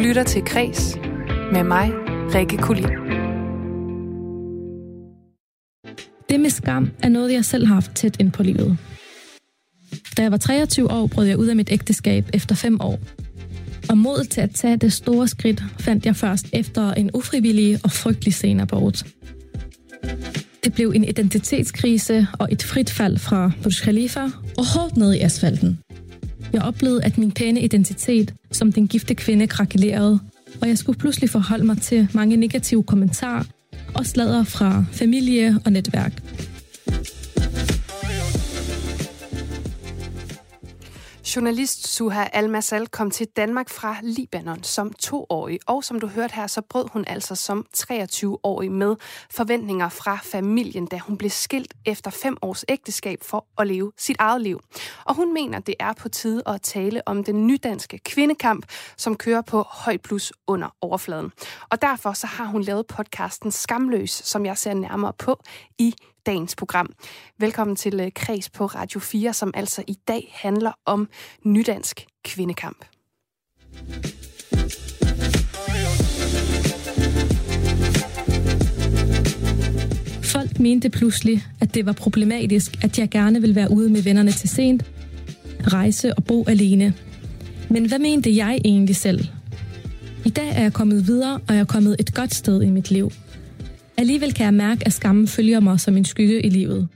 Du lytter til Kreds med mig, Rikke Kuli. Det med skam er noget, jeg selv har haft tæt ind på livet. Da jeg var 23 år, brød jeg ud af mit ægteskab efter 5 år. Og modet til at tage det store skridt fandt jeg først efter en ufrivillig og frygtelig senabort. Det blev en identitetskrise og et frit fald fra Burj Khalifa og hårdt ned i asfalten. Jeg oplevede, at min pæne identitet som den gifte kvinde krakelerede, og jeg skulle pludselig forholde mig til mange negative kommentarer og sladder fra familie og netværk. Journalist Suha Al-Massal kom til Danmark fra Libanon som 2-årig, og som du hørte her, så brød hun altså som 23-årig med forventninger fra familien, da hun blev skilt efter 5 års ægteskab for at leve sit eget liv. Og hun mener, det er på tide at tale om den nydanske kvindekamp, som kører på højt plus under overfladen. Og derfor så har hun lavet podcasten Skamløs, som jeg ser nærmere på i dagens program. Velkommen til Kreds på Radio 4, som altså i dag handler om nydansk kvindekamp. Folk mente pludselig, at det var problematisk, at jeg gerne ville være ude med vennerne til sent, rejse og bo alene. Men hvad mente jeg egentlig selv? I dag er jeg kommet videre, og jeg er kommet et godt sted i mit liv. Alligevel kan jeg mærke, at skammen følger mig som en skygge i livet.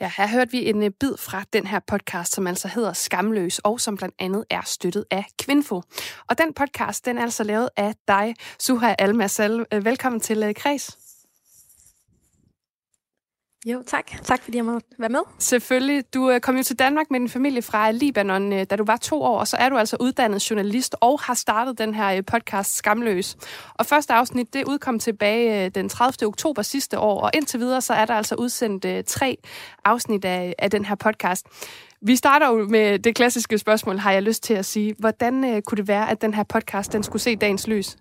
Ja, her hørte vi en bid fra den her podcast, som altså hedder Skamløs, og som blandt andet er støttet af Kvinfo. Og den podcast, den er altså lavet af dig, Suha Al-Massal. Velkommen til Kreds. Jo, tak. Tak fordi jeg måtte være med. Selvfølgelig. Du kom jo til Danmark med din familie fra Libanon, da du var 2 år, og så er du altså uddannet journalist og har startet den her podcast Skamløs. Og første afsnit, det udkom tilbage den 30. oktober sidste år, og indtil videre så er der altså udsendt 3 afsnit af den her podcast. Vi starter jo med det klassiske spørgsmål, har jeg lyst til at sige. Hvordan kunne det være, at den her podcast, den skulle se dagens lys?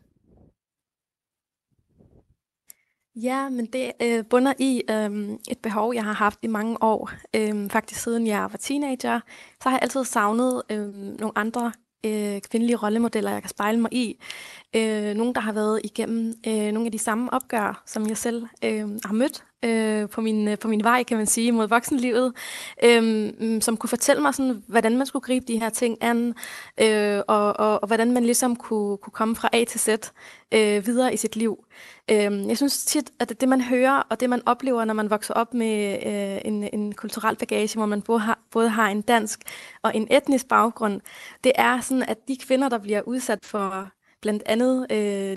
Ja, men det bunder i et behov, jeg har haft i mange år. Faktisk siden jeg var teenager, så har jeg altid savnet nogle andre kvindelige rollemodeller, jeg kan spejle mig i. Nogle, der har været igennem nogle af de samme opgør, som jeg selv har mødt på min vej, kan man sige, mod voksenlivet, som kunne fortælle mig, sådan, hvordan man skulle gribe de her ting an, og hvordan man ligesom kunne komme fra A til Z videre i sit liv. Jeg synes tit, at det man hører og det man oplever, når man vokser op med en kulturel bagage, hvor man både har en dansk og en etnisk baggrund, det er sådan, at de kvinder, der bliver udsat for blandt andet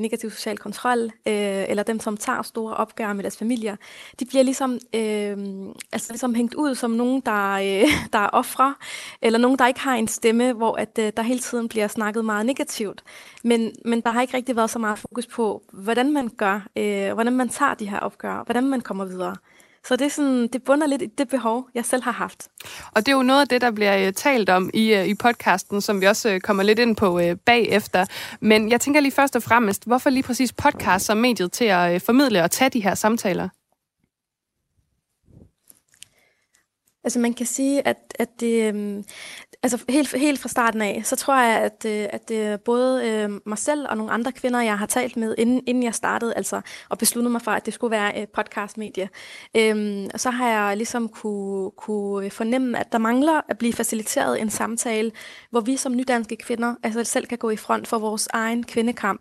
negativ social kontrol, eller dem, som tager store opgør med deres familier, de bliver ligesom hængt ud som nogen, der er ofre, eller nogen, der ikke har en stemme, hvor at, der hele tiden bliver snakket meget negativt. Men der har ikke rigtig været så meget fokus på, hvordan man gør, hvordan man tager de her opgør, hvordan man kommer videre. Så det er sådan, det bunder lidt i det behov, jeg selv har haft. Og det er jo noget af det, der bliver talt om i podcasten, som vi også kommer lidt ind på bagefter. Men jeg tænker lige først og fremmest, hvorfor lige præcis podcast som mediet til at formidle og tage de her samtaler? Altså man kan sige, at det... Altså helt fra starten af, så tror jeg, at både mig selv og nogle andre kvinder, jeg har talt med, inden jeg startede, altså, og besluttede mig for, at det skulle være et podcastmedie, og så har jeg ligesom kunne fornemme, at der mangler at blive faciliteret en samtale, hvor vi som nydanske kvinder altså selv kan gå i front for vores egen kvindekamp,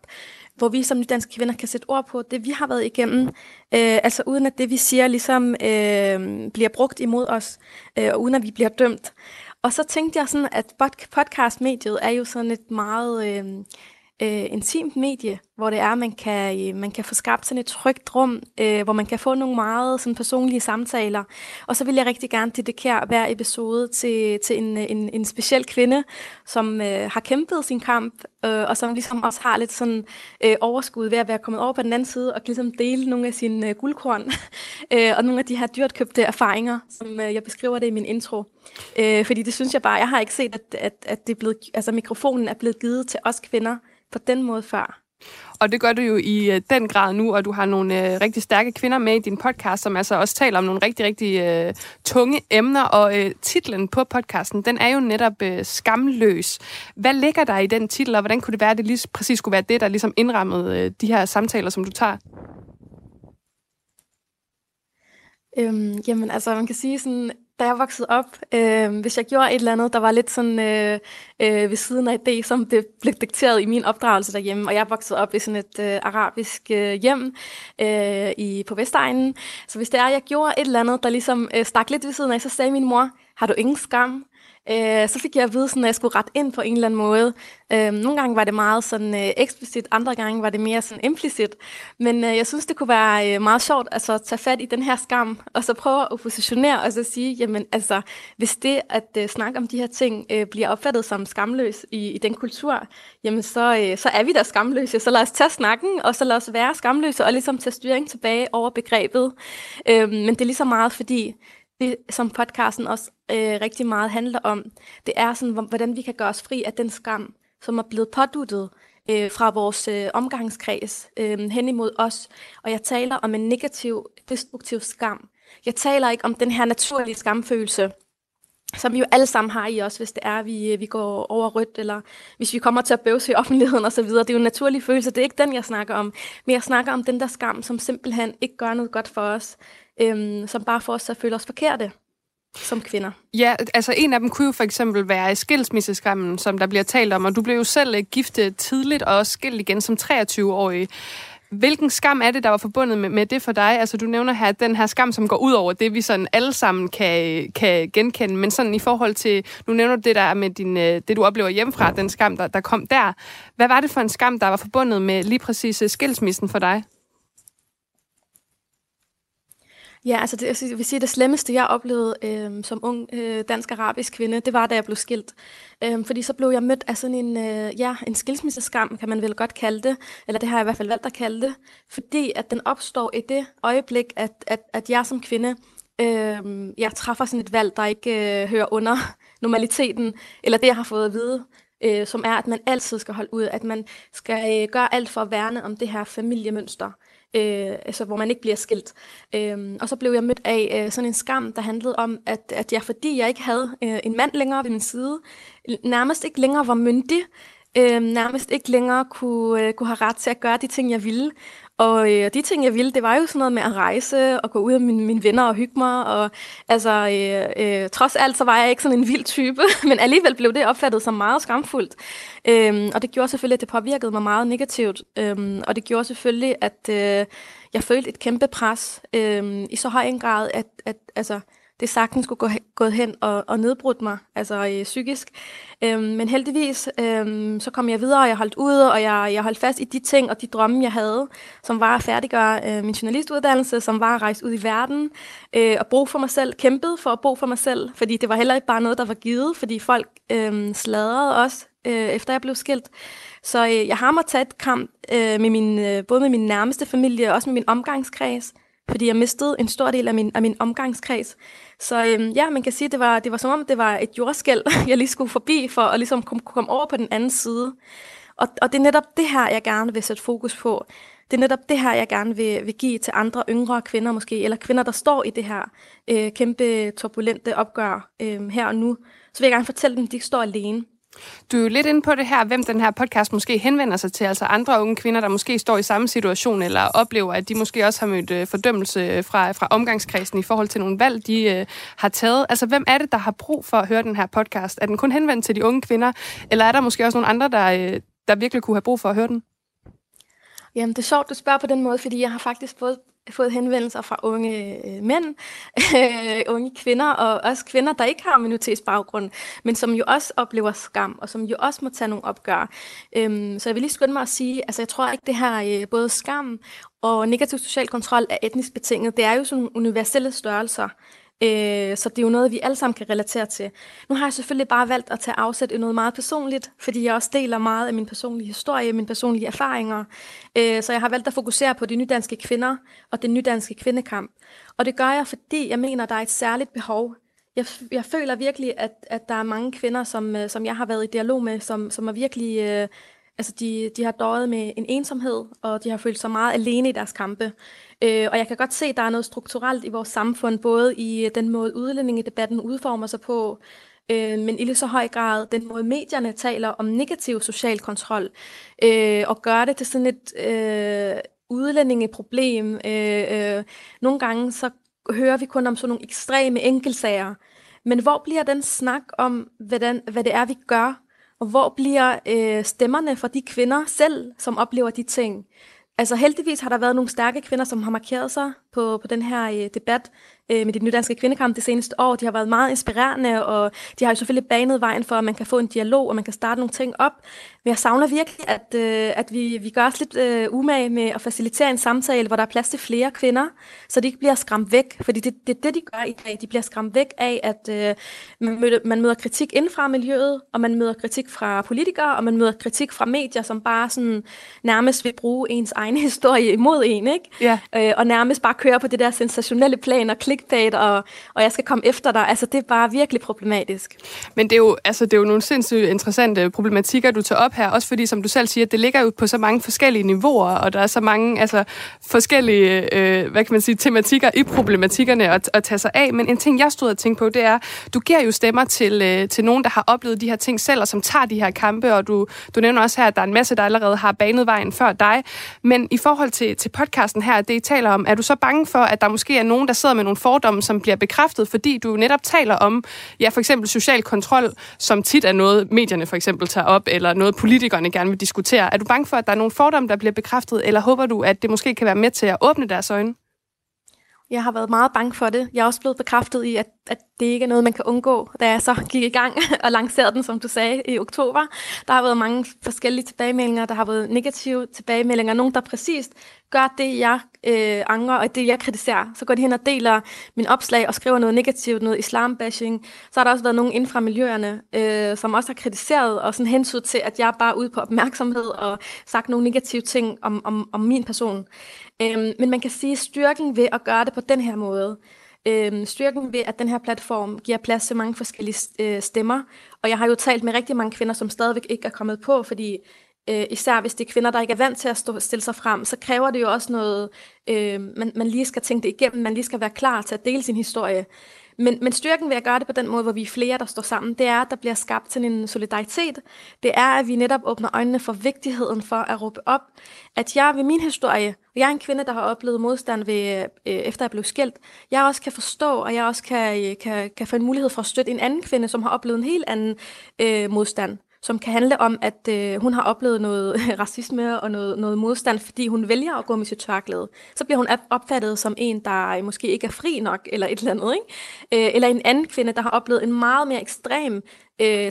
hvor vi som nydanske kvinder kan sætte ord på det, vi har været igennem, altså uden at det, vi siger, ligesom bliver brugt imod os, og uden at vi bliver dømt. Og så tænkte jeg sådan, at podcastmediet er jo sådan et meget intimt medie, hvor det er, at man kan få skabt sådan et trygt rum, hvor man kan få nogle meget sådan personlige samtaler. Og så vil jeg rigtig gerne dedikere hver episode til en speciel kvinde, som har kæmpet sin kamp, og som ligesom også har lidt sådan overskud ved at være kommet over på den anden side, og ligesom dele nogle af sine guldkorn, og nogle af de her dyrt købte erfaringer, som jeg beskriver det i min intro. Fordi det synes jeg bare, jeg har ikke set, at det er blevet, altså mikrofonen er blevet givet til os kvinder på den måde før. Og det gør du jo i den grad nu, og du har nogle rigtig stærke kvinder med i din podcast, som altså også taler om nogle rigtig, rigtig tunge emner, og titlen på podcasten, den er jo netop Skamløs. Hvad ligger der i den titel, og hvordan kunne det være, at det lige præcis skulle være det, der ligesom indrammede de her samtaler, som du tager? Jamen altså, man kan sige sådan, da jeg voksede op, hvis jeg gjorde et eller andet, der var lidt sådan ved siden af det, som det blev dikteret i min opdragelse derhjemme, og jeg voksede op i sådan et arabisk hjem på Vestegnen, så hvis det er, jeg gjorde et eller andet, der ligesom stak lidt ved siden af, så sagde min mor, har du ingen skam? Så fik jeg at vide, sådan, at jeg skulle rette ind på en eller anden måde. Nogle gange var det meget sådan, eksplicit, andre gange var det mere sådan, implicit. Men jeg synes, det kunne være meget sjovt altså, at tage fat i den her skam, og så prøve at positionere og så sige, jamen altså, hvis det at snakke om de her ting bliver opfattet som skamløs i den kultur, jamen så er vi da skamløse. Så lad os tage snakken, og så lad os være skamløse, og ligesom tage styring tilbage over begrebet. Men det er lige så meget, fordi det, som podcasten også rigtig meget handler om, det er sådan, hvordan vi kan gøre os fri af den skam, som er blevet påduttet fra vores omgangskreds hen imod os. Og jeg taler om en negativ, destruktiv skam. Jeg taler ikke om den her naturlige skamfølelse, som vi jo alle sammen har i os, hvis det er, vi går over rødt, eller hvis vi kommer til at bøvse i offentligheden osv. Det er jo en naturlig følelse, det er ikke den, jeg snakker om. Men jeg snakker om den der skam, som simpelthen ikke gør noget godt for os, som bare får os til at føle os forkerte som kvinder. Ja, altså en af dem kunne jo for eksempel være skilsmisseskammen, som der bliver talt om, og du blev jo selv gift tidligt og også skilt igen som 23-årig. Hvilken skam er det, der var forbundet med det for dig? Altså, du nævner her den her skam, som går ud over det, vi sådan alle sammen kan genkende, men sådan i forhold til, nu nævner du det der med det, du oplever hjemmefra, den skam, der kom der. Hvad var det for en skam, der var forbundet med lige præcis skilsmissen for dig? Ja, altså jeg vil sige, det slemmeste, jeg oplevede som ung dansk-arabisk kvinde, det var, da jeg blev skilt. Fordi så blev jeg mødt af sådan en skilsmisseskam, kan man vel godt kalde det. Eller det har jeg i hvert fald valgt at kalde det. Fordi at den opstår i det øjeblik, at jeg som kvinde, jeg træffer sådan et valg, der ikke hører under normaliteten, eller det, jeg har fået at vide, som er, at man altid skal holde ud, at man skal gøre alt for at værne om det her familiemønster. Altså, hvor man ikke bliver skilt. Og så blev jeg mødt af sådan en skam, der handlede om, at jeg, fordi jeg ikke havde en mand længere ved min side, nærmest ikke længere var myndig, nærmest ikke længere kunne have ret til at gøre de ting, jeg ville. Og de ting, jeg ville, det var jo sådan noget med at rejse og gå ud af mine venner og hygge mig. Og altså, trods alt, så var jeg ikke sådan en vild type, men alligevel blev det opfattet som meget skamfuldt. Og det gjorde selvfølgelig, at det påvirkede mig meget negativt. Og det gjorde selvfølgelig, at jeg følte et kæmpe pres i så høj en grad, at altså, det sagtens skulle gå hen og nedbrudt mig, altså psykisk. Men heldigvis, så kom jeg videre, og jeg holdt ud, og jeg holdt fast i de ting og de drømme, jeg havde, som var at færdiggøre min journalistuddannelse, som var at rejse ud i verden og bo for mig selv, kæmpede for at bo for mig selv, fordi det var heller ikke bare noget, der var givet, fordi folk sladrede os, efter jeg blev skilt. Så jeg har mig taget kamp, både med min nærmeste familie og også med min omgangskreds, fordi jeg mistede en stor del af min omgangskreds. Så ja, man kan sige, det var som om, det var et jordskælv, jeg lige skulle forbi for at ligesom komme over på den anden side. Og det er netop det her, jeg gerne vil sætte fokus på. Det er netop det her, jeg gerne vil give til andre yngre kvinder måske, eller kvinder, der står i det her kæmpe turbulente opgør her og nu. Så vil jeg gerne fortælle dem, at de ikke står alene. Du er jo lidt inde på det her, hvem den her podcast måske henvender sig til, altså andre unge kvinder, der måske står i samme situation, eller oplever, at de måske også har mødt fordømmelse fra omgangskredsen i forhold til nogle valg, de har taget. Altså, hvem er det, der har brug for at høre den her podcast? Er den kun henvendt til de unge kvinder, eller er der måske også nogle andre, der virkelig kunne have brug for at høre den? Jamen, det er sjovt, du spørger på den måde, fordi jeg har faktisk fået henvendelser fra unge mænd, unge kvinder, og også kvinder, der ikke har minoritetsbaggrund, men som jo også oplever skam, og som jo også må tage nogle opgør. Så jeg vil lige skynde mig at sige, altså jeg tror ikke, det her både skam og negativ social kontrol er etnisk betinget. Det er jo sådan nogle universelle størrelser, så det er jo noget, vi alle sammen kan relatere til. Nu har jeg selvfølgelig bare valgt at tage afsæt i noget meget personligt, fordi jeg også deler meget af min personlige historie, mine personlige erfaringer. Så jeg har valgt at fokusere på de nydanske kvinder og den nydanske kvindekamp. Og det gør jeg, fordi jeg mener, der er et særligt behov. Jeg føler virkelig, at der er mange kvinder, som jeg har været i dialog med, som er virkelig Altså de har døjet med en ensomhed, og de har følt sig meget alene i deres kampe. Og jeg kan godt se, at der er noget strukturelt i vores samfund, både i den måde udlændingedebatten udformer sig på, men i lige så høj grad den måde medierne taler om negativ social kontrol, og gør det til sådan et udlændingeproblem. Nogle gange så hører vi kun om sådan nogle ekstreme enkeltsager, men hvor bliver den snak om, hvad det er, vi gør, og hvor bliver stemmerne fra de kvinder selv, som oplever de ting? Altså heldigvis har der været nogle stærke kvinder, som har markeret sig på den her debat med de nydanske kvindekamp det seneste år. De har været meget inspirerende, og de har jo selvfølgelig banet vejen for, at man kan få en dialog, og man kan starte nogle ting op. Men jeg savner virkelig, at vi gør os lidt umage med at facilitere en samtale, hvor der er plads til flere kvinder, så de ikke bliver skræmt væk. Fordi det er det, de gør i dag. De bliver skræmt væk af, at man møder kritik inden fra miljøet, og man møder kritik fra politikere, og man møder kritik fra medier, som bare sådan nærmest vil bruge ens egen historie imod en, ikke? Yeah. Og nærmest bare kører på det der sensationelle plan og clickbait, og jeg skal komme efter dig. Altså, det er bare virkelig problematisk. Men det er jo nogle sindssygt interessante problematikker, du tager op her, også fordi, som du selv siger, det ligger jo på så mange forskellige niveauer, og der er så mange forskellige, tematikker i problematikkerne at tage sig af. Men en ting, jeg stod og tænkte på, det er, du giver jo stemmer til nogen, der har oplevet de her ting selv, og som tager de her kampe, og du nævner også her, at der er en masse, der allerede har banet vejen før dig. Men i forhold til podcasten her, det I taler om, er du så bange for, at der måske er nogen, der sidder med nogle fordomme, som bliver bekræftet, fordi du netop taler om, ja, for eksempel social kontrol, som tit er noget, medierne for eksempel tager op, eller noget, politikerne gerne vil diskutere. Er du bange for, at der er nogle fordomme, der bliver bekræftet, eller håber du, at det måske kan være med til at åbne deres øjne? Jeg har været meget bange for det. Jeg er også blevet bekræftet i, at det ikke er noget, man kan undgå, da jeg så gik i gang og lancerede den, som du sagde, i oktober. Der har været mange forskellige tilbagemeldinger. Der har været negative tilbagemeldinger. Nogen, der præcist gør det, jeg angrer, og det, jeg kritiserer. Så går de hen og deler min opslag og skriver noget negativt, noget islambashing. Så har der også været nogen inden fra miljøerne, som også har kritiseret og sådan hensyn til, at jeg bare er ude på opmærksomhed og sagt nogle negative ting om min person. Men man kan sige, at styrken ved at gøre det på den her måde, styrken ved, at den her platform giver plads til mange forskellige stemmer, og jeg har jo talt med rigtig mange kvinder, som stadigvæk ikke er kommet på, fordi især hvis det er kvinder, der ikke er vant til at stille sig frem, så kræver det jo også noget, man lige skal tænke det igennem, man lige skal være klar til at dele sin historie. Men styrken ved at gøre det på den måde, hvor vi er flere, der står sammen, det er, at der bliver skabt sådan en solidaritet. Det er, at vi netop åbner øjnene for vigtigheden for at råbe op, at jeg ved min historie, og jeg er en kvinde, der har oplevet modstand ved, efter jeg blev skilt, jeg også kan forstå, og jeg også kan få en mulighed for at støtte en anden kvinde, som har oplevet en helt anden modstand, som kan handle om, at hun har oplevet noget racisme og noget modstand, fordi hun vælger at gå med sit tørklæde. Så bliver hun opfattet som en, der måske ikke er fri nok, eller et eller andet, ikke? Eller en anden kvinde, der har oplevet en meget mere ekstrem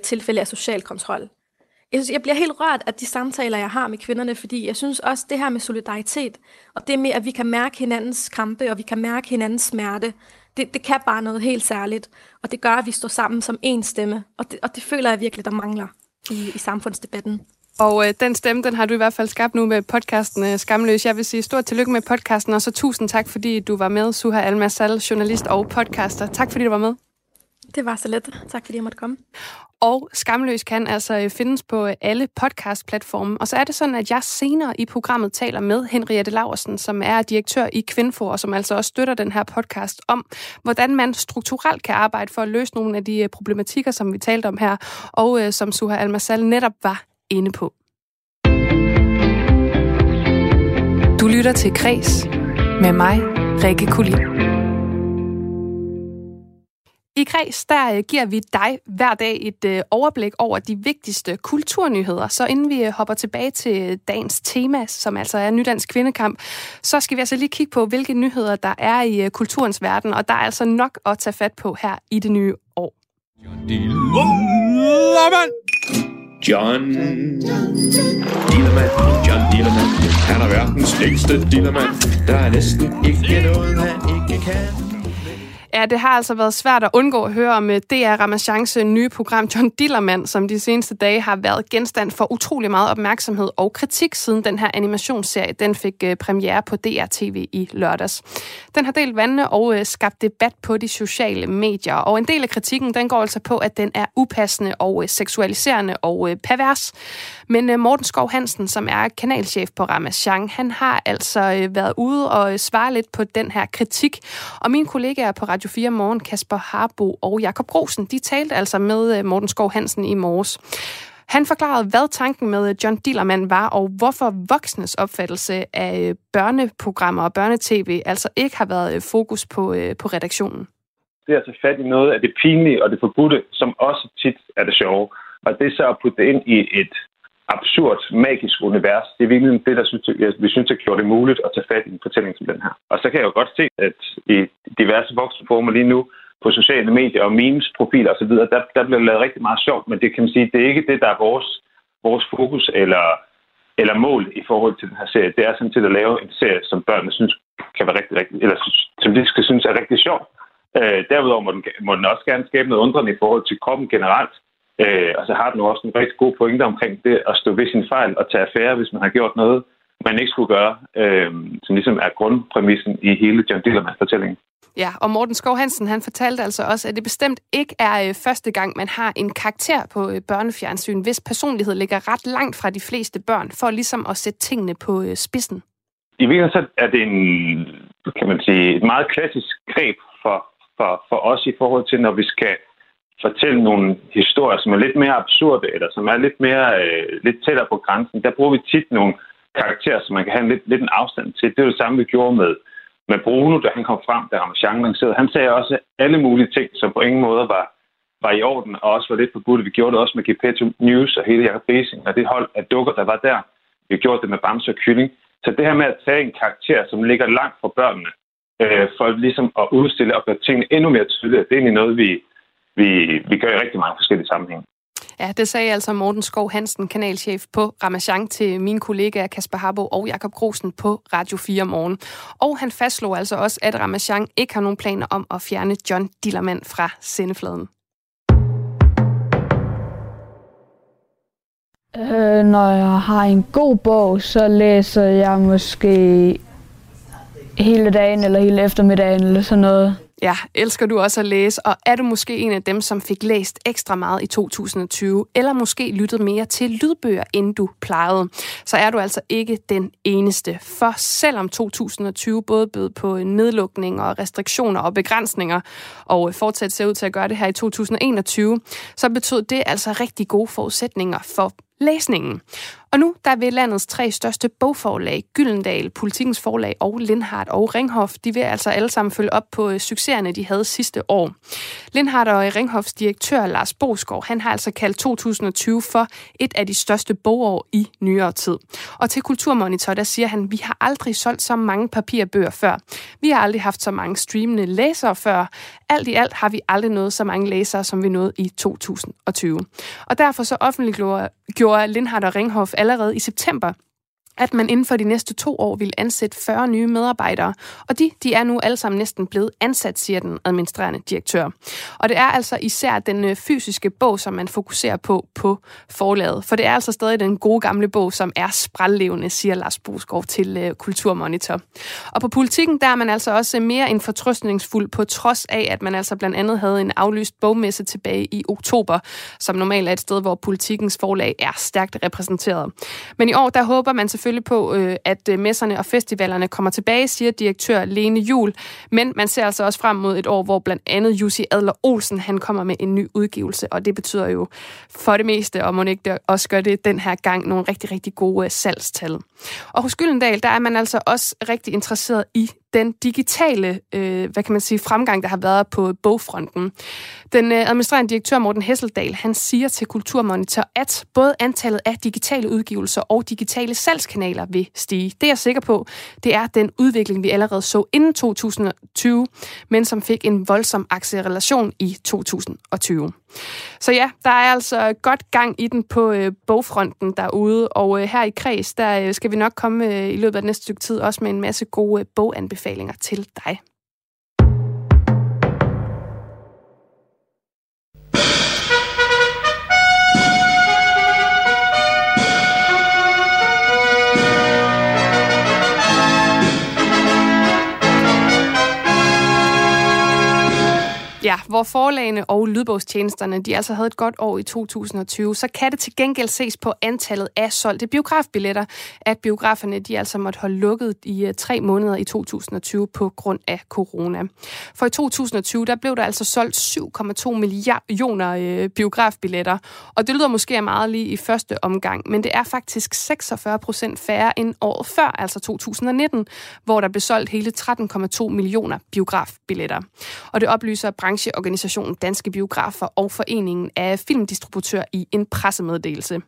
tilfælde af social kontrol. Jeg bliver helt rørt af de samtaler, jeg har med kvinderne, fordi jeg synes også, det her med solidaritet, og det med, at vi kan mærke hinandens kampe, og vi kan mærke hinandens smerte, det kan bare noget helt særligt. Og det gør, at vi står sammen som én stemme, og det føler jeg virkelig, der mangler i samfundsdebatten. Og den stemme, den har du i hvert fald skabt nu med podcasten Skamløs. Jeg vil sige stort tillykke med podcasten, og så tusind tak, fordi du var med, Suha Al-Massal, journalist og podcaster. Tak, fordi du var med. Det var så let. Tak, fordi jeg måtte komme. Og Skamløs kan altså findes på alle podcastplatforme. Og så er det sådan, at jeg senere i programmet taler med Henriette Laversen, som er direktør i Kvinfo, og som altså også støtter den her podcast om, hvordan man strukturelt kan arbejde for at løse nogle af de problematikker, som vi talte om her, og som Suha Al-Massal netop var inde på. Du lytter til Kreds med mig, Rikke Kuli. I Kreds, der giver vi dig hver dag et overblik over de vigtigste kulturnyheder. Så inden vi hopper tilbage til dagens tema, som altså er nydansk kvindekamp, så skal vi altså lige kigge på, hvilke nyheder der er i kulturens verden. Og der er altså nok at tage fat på her i det nye år. John Dillermand! John Dillermand. Han er verdens længste Dillermand. Der er næsten ikke noget, han ikke kan. Ja, det har altså været svært at undgå at høre om DR Ramasjangs nye program John Dillermand, som de seneste dage har været genstand for utrolig meget opmærksomhed og kritik, siden den her animationsserie den fik premiere på DR TV i lørdags. Den har delt vandene og skabt debat på de sociale medier, og en del af kritikken den går altså på, at den er upassende og seksualiserende og pervers. Men Morten Skov Hansen, som er kanalchef på Ramasjang, han har altså været ude og svare lidt på den her kritik, og mine kollegaer på Radio 4 Morgen, Kasper Harboe og Jakob Grosen, de talte altså med Morten Skov Hansen i morges. Han forklarede, hvad tanken med John Dillermand var, og hvorfor voksnes opfattelse af børneprogrammer og børnetv altså ikke har været fokus på redaktionen. Det er altså fat i noget af det pinlige og det forbudte, som også tit er det sjove. Og det er så at putte det ind i et absurd, magisk univers. Det er virkelig det, vi synes, der gjorde det muligt at tage fat i en fortælling som den her. Og så kan jeg jo godt se, at i diverse voksenformer lige nu, på sociale medier og memes, profiler osv., der bliver lavet rigtig meget sjovt, men det kan man sige, det er ikke det, der er vores fokus eller mål i forhold til den her serie. Det er sådan set at lave en serie, som børnene synes kan være rigtig, eller som de skal synes er rigtig sjov. Derudover må den også gerne skabe noget undrende i forhold til kroppen generelt. Og så har den også en rigtig god pointe omkring det at stå ved sin fejl og tage affære, hvis man har gjort noget, man ikke skulle gøre, som ligesom er grundpræmissen i hele John Dillermands fortælling. Ja, og Morten Skov Hansen, han fortalte altså også, at det bestemt ikke er første gang, man har en karakter på børnefjernsyn, hvis personlighed ligger ret langt fra de fleste børn, for ligesom at sætte tingene på spidsen. I virkeligheden er det et meget klassisk greb for os i forhold til, når vi skal fortælle nogle historier, som er lidt mere absurde, eller som er lidt mere lidt tættere på grænsen. Der bruger vi tit nogle karakterer, som man kan have en lidt en afstand til. Det er det samme, vi gjorde med Bruno, da han kom frem, da Ramasjang lancerede. Han sagde også alle mulige ting, som på ingen måde var i orden, og også var lidt forbudt. Vi gjorde det også med GP2 News og hele Jacob Reising, og det hold af dukker, der var der. Vi gjorde det med Bamse og Kylling. Så det her med at tage en karakter, som ligger langt fra børnene, for ligesom at udstille og gøre tingene endnu mere tydeligt, det er egentlig noget, vi gør i rigtig mange forskellige sammenhænge. Ja, det sagde altså Morten Skov Hansen, kanalchef på Ramasjang, til mine kollegaer Kasper Harboe og Jakob Grosen på Radio 4 Morgen. Og han fastslog altså også, at Ramasjang ikke har nogen planer om at fjerne John Dillermand fra sendefladen. Når jeg har en god bog, så læser jeg måske hele dagen eller hele eftermiddagen eller sådan noget. Ja, elsker du også at læse, og er du måske en af dem, som fik læst ekstra meget i 2020, eller måske lyttet mere til lydbøger, end du plejede, så er du altså ikke den eneste. For selvom 2020 både bød på nedlukninger og restriktioner og begrænsninger, og fortsat ser ud til at gøre det her i 2021, så betød det altså rigtig gode forudsætninger for læsningen. Og nu der vil landets 3 største bogforlag, Gyldendal, Politikens Forlag og Lindhardt og Ringhof, de vil altså alle sammen følge op på succeserne, de havde sidste år. Lindhardt og Ringhofs direktør Lars Boskov, han har altså kaldt 2020 for et af de største bogår i nyere tid. Og til Kulturmonitor, der siger han, vi har aldrig solgt så mange papirbøger før. Vi har aldrig haft så mange streamende læsere før. Alt i alt har vi aldrig nået så mange læsere, som vi nåede i 2020. Og derfor så offentliggjorde Lindhardt og Ringhof allerede i september, at man inden for de næste 2 år ville ansætte 40 nye medarbejdere, og de er nu alle sammen næsten blevet ansat, siger den administrerende direktør. Og det er altså især den fysiske bog, som man fokuserer på forlaget, for det er altså stadig den gode gamle bog, som er sprællevende, siger Lars Boskov til Kulturmonitor. Og på Politikken, der er man altså også mere end fortrøstningsfuld, på trods af, at man altså blandt andet havde en aflyst bogmesse tilbage i oktober, som normalt er et sted, hvor Politikens Forlag er stærkt repræsenteret. Men i år, der håber man selvfølgelig på, at messerne og festivalerne kommer tilbage, siger direktør Lene Juhl. Men man ser altså også frem mod et år, hvor blandt andet Jussi Adler Olsen, han kommer med en ny udgivelse, og det betyder jo for det meste, og mon ikke også gør det den her gang, nogle rigtig, rigtig gode salgstal. Og hos Gyldendal, der er man altså også rigtig interesseret i den digitale, fremgang, der har været på bogfronten. Den administrerende direktør Morten Hesseldal, han siger til Kulturmonitor, at både antallet af digitale udgivelser og digitale salgskanaler vil stige. Det er jeg sikker på. Det er den udvikling, vi allerede så inden 2020, men som fik en voldsom acceleration i 2020. Så ja, der er altså godt gang i den på bogfronten derude, og her i Kreds, der skal vi nok komme i løbet af det næste stykke tid også med en masse gode boganbefalinger til dig. Ja, hvor forlagene og lydbogstjenesterne, de altså havde et godt år i 2020, så kan det til gengæld ses på antallet af solgte biografbilletter, at biograferne de altså måtte holde lukket i 3 måneder i 2020 på grund af corona. For i 2020, der blev der altså solgt 7,2 millioner biografbilletter, og det lyder måske meget lige i første omgang, men det er faktisk 46% færre end året før, altså 2019, hvor der blev solgt hele 13,2 millioner biografbilletter. Og det oplyser brancheorganisationen Danske Biografer og Foreningen af filmdistributører i en pressemeddelelse.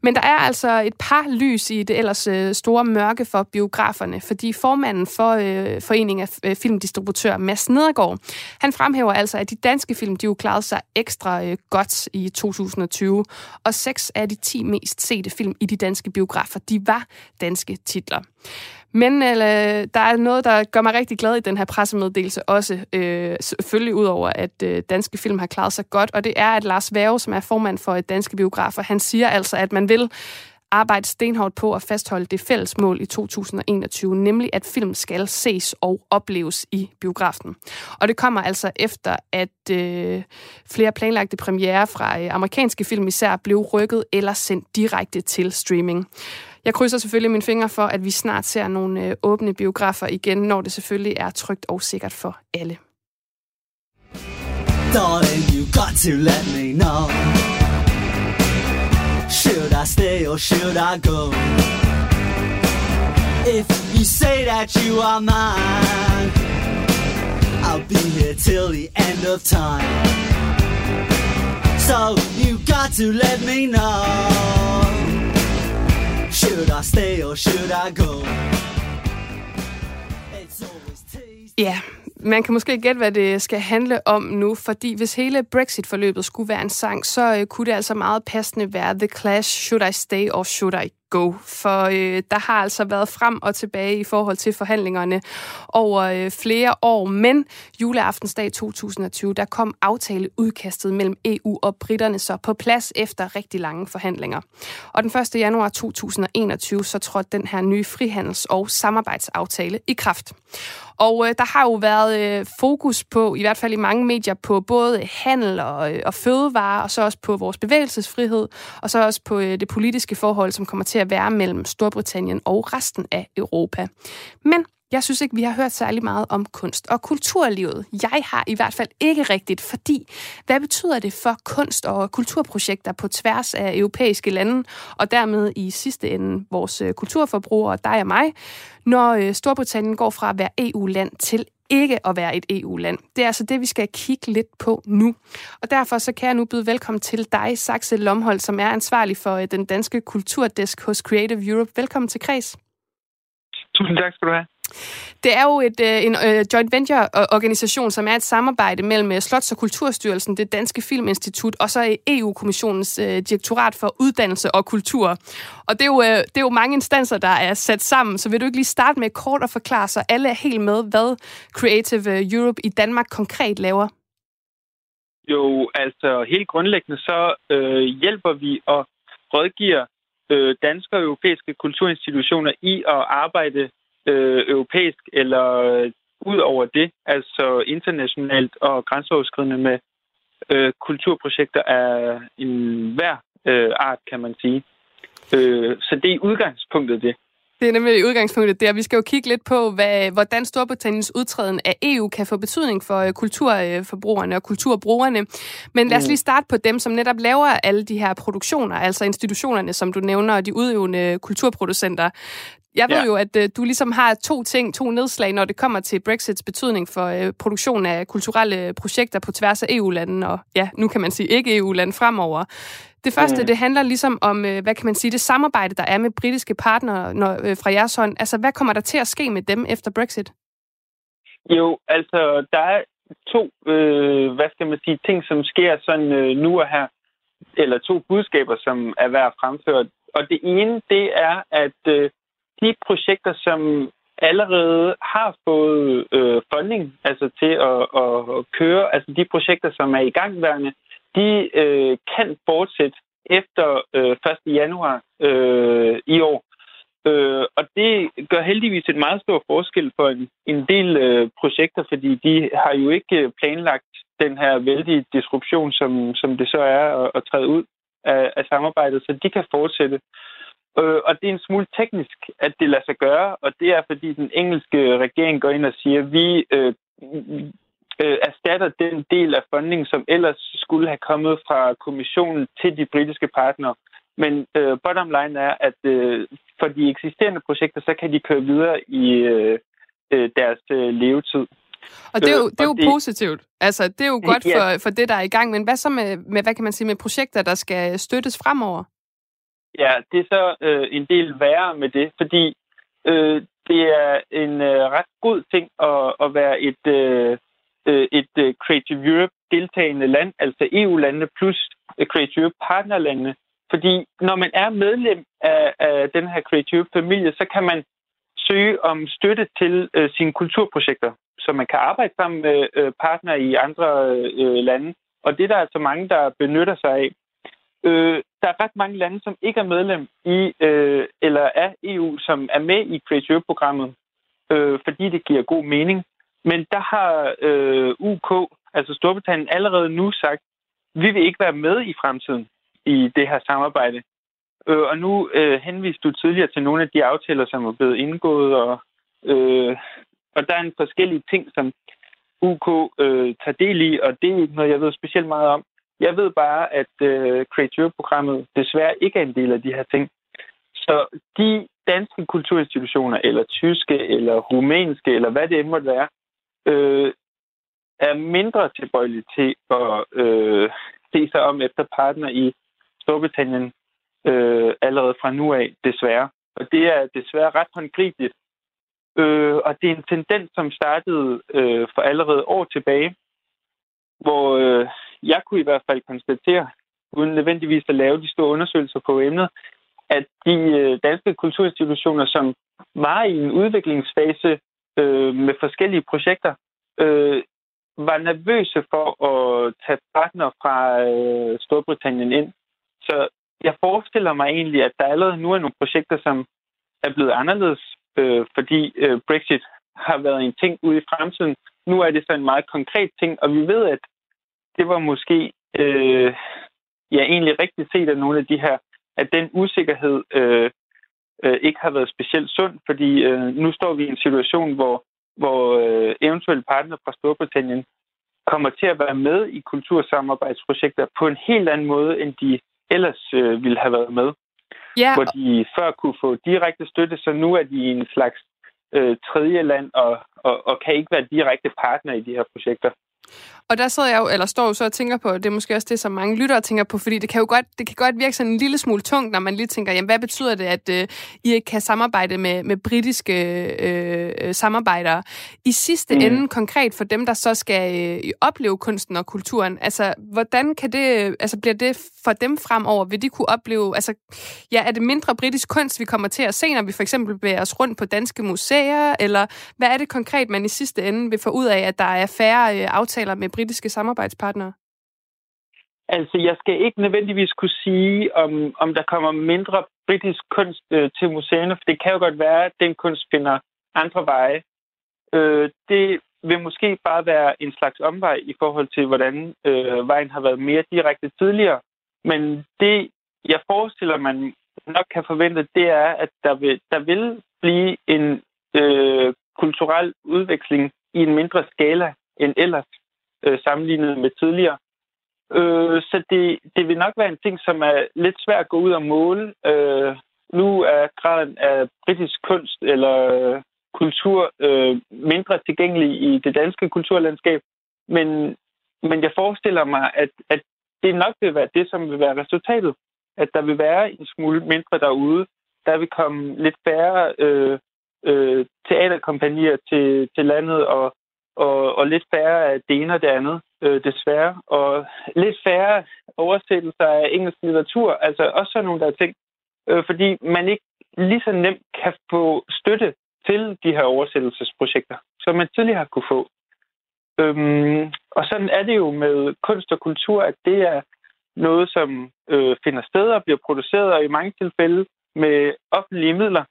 Men der er altså et par lys i det ellers store mørke for biograferne, fordi formanden for Foreningen af filmdistributører, Mads Nedergaard, han fremhæver altså, at de danske film, de jo klarede sig ekstra godt i 2020, og 6 af de 10 mest sete film i de danske biografer, de var danske titler. Men der er noget, der gør mig rigtig glad i den her pressemeddelelse også, selvfølgelig udover, at danske film har klaret sig godt, og det er, at Lars Værge, som er formand for Danske Biografer, han siger altså, at man vil arbejde stenhårdt på at fastholde det fælles mål i 2021, nemlig at film skal ses og opleves i biografen. Og det kommer altså efter, at flere planlagte premiere fra amerikanske film især blev rykket eller sendt direkte til streaming. Jeg krydser selvfølgelig mine fingre for, at vi snart ser nogle åbne biografer igen, når det selvfølgelig er trygt og sikkert for alle. Darling, you got to let me know. Should I stay or should I go? If you say that you are mine, I'll be here till the end of time. So you got to let me know. Should I stay or should I go? Ja, man kan måske gætte, hvad det skal handle om nu, fordi hvis hele Brexit-forløbet skulle være en sang, så kunne det altså meget passende være The Clash, Should I Stay or Should I Go? For der har altså været frem og tilbage i forhold til forhandlingerne over flere år, men juleaftensdag 2020, der kom aftaleudkastet mellem EU og briterne så på plads efter rigtig lange forhandlinger. Og den 1. januar 2021, så trådte den her nye frihandels- og samarbejdsaftale i kraft. Og der har jo været fokus på, i hvert fald i mange medier, på både handel og fødevarer, og så også på vores bevægelsesfrihed, og så også på det politiske forhold, som kommer til at være mellem Storbritannien og resten af Europa. Men jeg synes ikke, vi har hørt særlig meget om kunst og kulturlivet. Jeg har i hvert fald ikke rigtigt, fordi hvad betyder det for kunst- og kulturprojekter på tværs af europæiske lande, og dermed i sidste ende vores kulturforbrugere, dig og mig, når Storbritannien går fra at være EU-land til ikke at være et EU-land. Det er altså det, vi skal kigge lidt på nu. Og derfor så kan jeg nu byde velkommen til dig, Saxe Lomholt, som er ansvarlig for den danske kulturdesk hos Creative Europe. Velkommen til Kreds. Tusind tak skal du have. Det er jo en joint venture-organisation, som er et samarbejde mellem Slots- og Kulturstyrelsen, det Danske Filminstitut, og så EU-kommissionens direktorat for uddannelse og kultur. Og det er jo mange instanser, der er sat sammen, så vil du ikke lige starte med kort at forklare, så alle er helt med, hvad Creative Europe i Danmark konkret laver? Jo, altså helt grundlæggende, så hjælper vi og rådgiver danske og europæiske kulturinstitutioner i at arbejde europæisk eller ud over det, altså internationalt og grænseoverskridende med kulturprojekter af enhver art, kan man sige. Så det er udgangspunktet det. Det er nemlig udgangspunktet der. Vi skal jo kigge lidt på, hvordan Storbritanniens udtræden af EU kan få betydning for kulturforbrugerne og kulturbrugerne. Men lad os lige starte på dem, som netop laver alle de her produktioner, altså institutionerne, som du nævner, og de udøvende kulturproducenter. Jeg ved jo, at du ligesom har to nedslag, når det kommer til Brexits betydning for produktion af kulturelle projekter på tværs af EU-landene, og ja, nu kan man sige ikke EU-land fremover. Det første, det handler ligesom om, hvad kan man sige, det samarbejde, der er med britiske partnere fra jeres hånd. Altså, hvad kommer der til at ske med dem efter Brexit? Jo, altså, der er to ting, som sker sådan nu og her, eller to budskaber, som er værd at fremføre. Og det ene, det er, at de projekter, som allerede har fået funding altså til at køre, altså de projekter, som er igangværende, de kan fortsætte efter 1. januar i år. Og det gør heldigvis en meget stor forskel for en del projekter, fordi de har jo ikke planlagt den her vældige disruption, som det så er at træde ud af samarbejdet, så de kan fortsætte. Og det er en smule teknisk, at det lader sig gøre, og det er, fordi den engelske regering går ind og siger, at vi erstatter den del af funding, som ellers skulle have kommet fra kommissionen til de britiske partnere. Men bottom line er, at for de eksisterende projekter, så kan de køre videre i deres levetid. Og det er jo positivt. Altså, det er jo godt for det, der er i gang. Men hvad så med hvad kan man sige, med projekter, der skal støttes fremover? Ja, det er så en del værre med det, fordi det er en ret god ting at være et Creative Europe-deltagende land, altså EU-landene plus Creative Europe-partnerlandene. Fordi når man er medlem af den her Creative Familie, så kan man søge om støtte til sine kulturprojekter, så man kan arbejde sammen med partnere i andre lande. Og det er der altså mange, der benytter sig af. Der er ret mange lande, som ikke er medlem i eller af EU, som er med i Creative-programmet, fordi det giver god mening. Men der har UK, altså Storbritannien, allerede nu sagt, vi vil ikke være med i fremtiden i det her samarbejde. Og nu henviste du tidligere til nogle af de aftaler, som er blevet indgået, og der er en forskellige ting, som UK tager del i, og det er noget, jeg ved specielt meget om. Jeg ved bare, at Creative-programmet desværre ikke er en del af de her ting. Så de danske kulturinstitutioner, eller tyske, eller rumænske, eller hvad det end måtte være, er mindre tilbøjelige til at se sig om efter partner i Storbritannien allerede fra nu af, desværre. Og det er desværre ret håndgribeligt. Og det er en tendens, som startede for allerede år tilbage, hvor jeg kunne i hvert fald konstatere, uden nødvendigvis at lave de store undersøgelser på emnet, at de danske kulturinstitutioner, som var i en udviklingsfase med forskellige projekter, var nervøse for at tage partner fra Storbritannien ind. Så jeg forestiller mig egentlig, at der allerede nu er nogle projekter, som er blevet anderledes, fordi Brexit har været en ting ude i fremtiden. Nu er det så en meget konkret ting, og vi ved, at det var måske egentlig rigtig set af nogle af de her, at den usikkerhed ikke har været specielt sund, fordi nu står vi i en situation, hvor eventuelle partnere fra Storbritannien kommer til at være med i kultursamarbejdsprojekter på en helt anden måde, end de ellers ville have været med. Yeah. Hvor de før kunne få direkte støtte, så nu er de i en slags tredje land og kan ikke være direkte partner i de her projekter. Og der sidder jeg jo, eller står jo så og tænker på, det er måske også det, som mange lyttere tænker på, fordi det kan godt virke sådan en lille smule tungt, når man lige tænker, jamen hvad betyder det, at I ikke kan samarbejde med britiske samarbejdere? I sidste ende konkret for dem, der så skal opleve kunsten og kulturen, altså hvordan kan det, altså bliver det for dem fremover? Vil de kunne opleve, altså ja, er det mindre britisk kunst, vi kommer til at se, når vi for eksempel bevæger os rundt på danske museer, eller hvad er det konkret, man i sidste ende vil få ud af, at der er færre aftaler med britiske samarbejdspartnere? Altså, jeg skal ikke nødvendigvis kunne sige, om der kommer mindre britisk kunst til museerne, for det kan jo godt være, at den kunst finder andre veje. Det vil måske bare være en slags omvej i forhold til, hvordan vejen har været mere direkte tidligere. Men det, jeg forestiller, man nok kan forvente, det er, at der vil blive en kulturel udveksling i en mindre skala end ellers, sammenlignet med tidligere. Så det vil nok være en ting, som er lidt svært at gå ud og måle. Nu er graden af britisk kunst eller kultur mindre tilgængelig i det danske kulturlandskab, men jeg forestiller mig, at det nok vil være det, som vil være resultatet. At der vil være en smule mindre derude. Der vil komme lidt færre teaterkompagnier til landet, og lidt færre af det ene og det andet, desværre. Og lidt færre oversættelser af engelsk litteratur, altså også sådan nogle der ting, fordi man ikke lige så nemt kan få støtte til de her oversættelsesprojekter, som man tidligere har kunne få. Og sådan er det jo med kunst og kultur, at det er noget, som finder sted og bliver produceret, og i mange tilfælde med offentlige midler,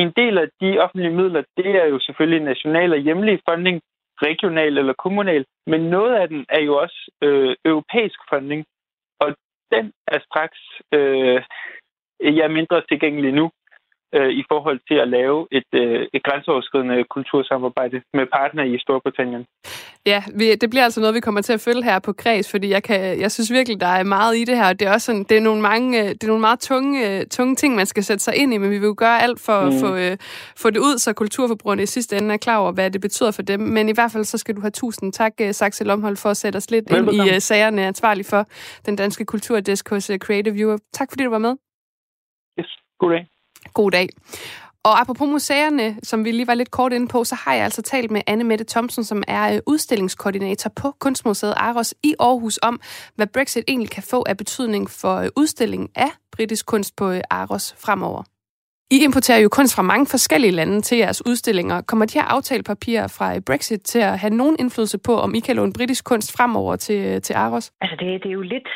En del af de offentlige midler, det er jo selvfølgelig national og hjemlig funding, regional eller kommunal, men noget af den er jo også europæisk funding, og den er straks mindre tilgængelig nu i forhold til at lave et grænseoverskridende kultursamarbejde med partnere i Storbritannien. Ja, det bliver altså noget, vi kommer til at følge her på Græs, fordi jeg synes virkelig, der er meget i det her. Det er også sådan, det er nogle meget tunge ting, man skal sætte sig ind i, men vi vil jo gøre alt for at få det ud, så kulturforbrugerne i sidste ende er klar over, hvad det betyder for dem. Men i hvert fald så skal du have 1000 tak, Saxe Lomholt, for at sætte os lidt ind i sagerne, ansvarlig for den danske kulturdesk hos Creative Europe. Tak fordi du var med. Yes, god dag. God dag. Og apropos museerne, som vi lige var lidt kort inde på, så har jeg altså talt med Anne Mette Thomsen, som er udstillingskoordinator på Kunstmuseet Aros i Aarhus, om hvad Brexit egentlig kan få af betydning for udstilling af britisk kunst på Aros fremover. I importerer jo kunst fra mange forskellige lande til jeres udstillinger. Kommer de her aftalepapirer fra Brexit til at have nogen indflydelse på, om I kan låne britisk kunst fremover til Aros? Altså det er jo lidt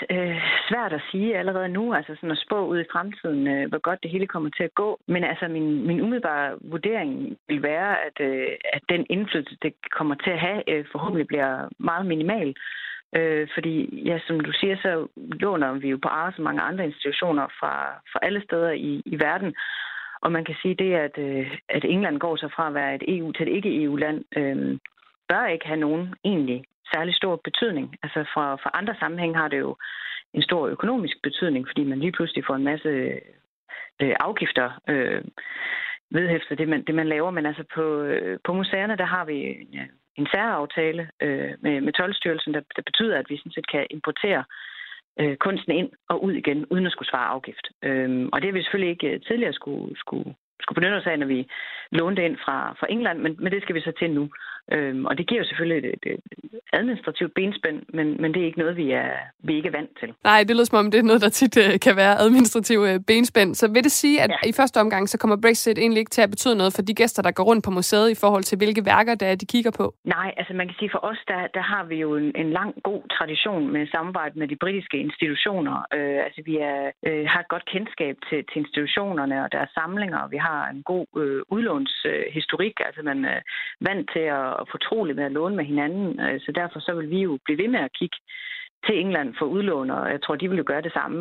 svært at sige allerede nu, altså sådan at spå ud i fremtiden, hvor godt det hele kommer til at gå. Men altså min umiddelbare vurdering vil være, at den indflydelse, det kommer til at have, forhåbentlig bliver meget minimal. Fordi, ja, som du siger, så låner vi jo på Aros og mange andre institutioner fra alle steder i verden. Og man kan sige det, at England går så fra at være et EU til et ikke-EU-land, bør ikke have nogen egentlig særlig stor betydning. Altså for andre sammenhæng har det jo en stor økonomisk betydning, fordi man lige pludselig får en masse afgifter vedhæftet det man laver. Men altså på museerne, der har vi en særaftale med Toldstyrelsen, der betyder, at vi sådan set kan importere kunsten ind og ud igen, uden at skulle svare afgift. Og det har vi selvfølgelig ikke tidligere skulle benytte os af, når vi lånte ind fra England, men det skal vi så til nu. Og det giver jo selvfølgelig et administrativt benspænd, men det er ikke noget, vi ikke er vant til. Nej, det lyder som om, det er noget, der tit kan være administrativt benspænd. Så vil det sige, at I første omgang, så kommer Brexit egentlig ikke til at betyde noget for de gæster, der går rundt på museet i forhold til, hvilke værker der er, de kigger på? Nej, altså man kan sige, for os, der har vi jo en lang, god tradition med samarbejde med de britiske institutioner. Altså vi har et godt kendskab til institutionerne og deres samlinger, og vi har en god udlånshistorik. Altså man er vant til at fortroligt med at låne med hinanden, så derfor så vil vi jo blive ved med at kigge til England for udlån, og jeg tror, de vil jo gøre det samme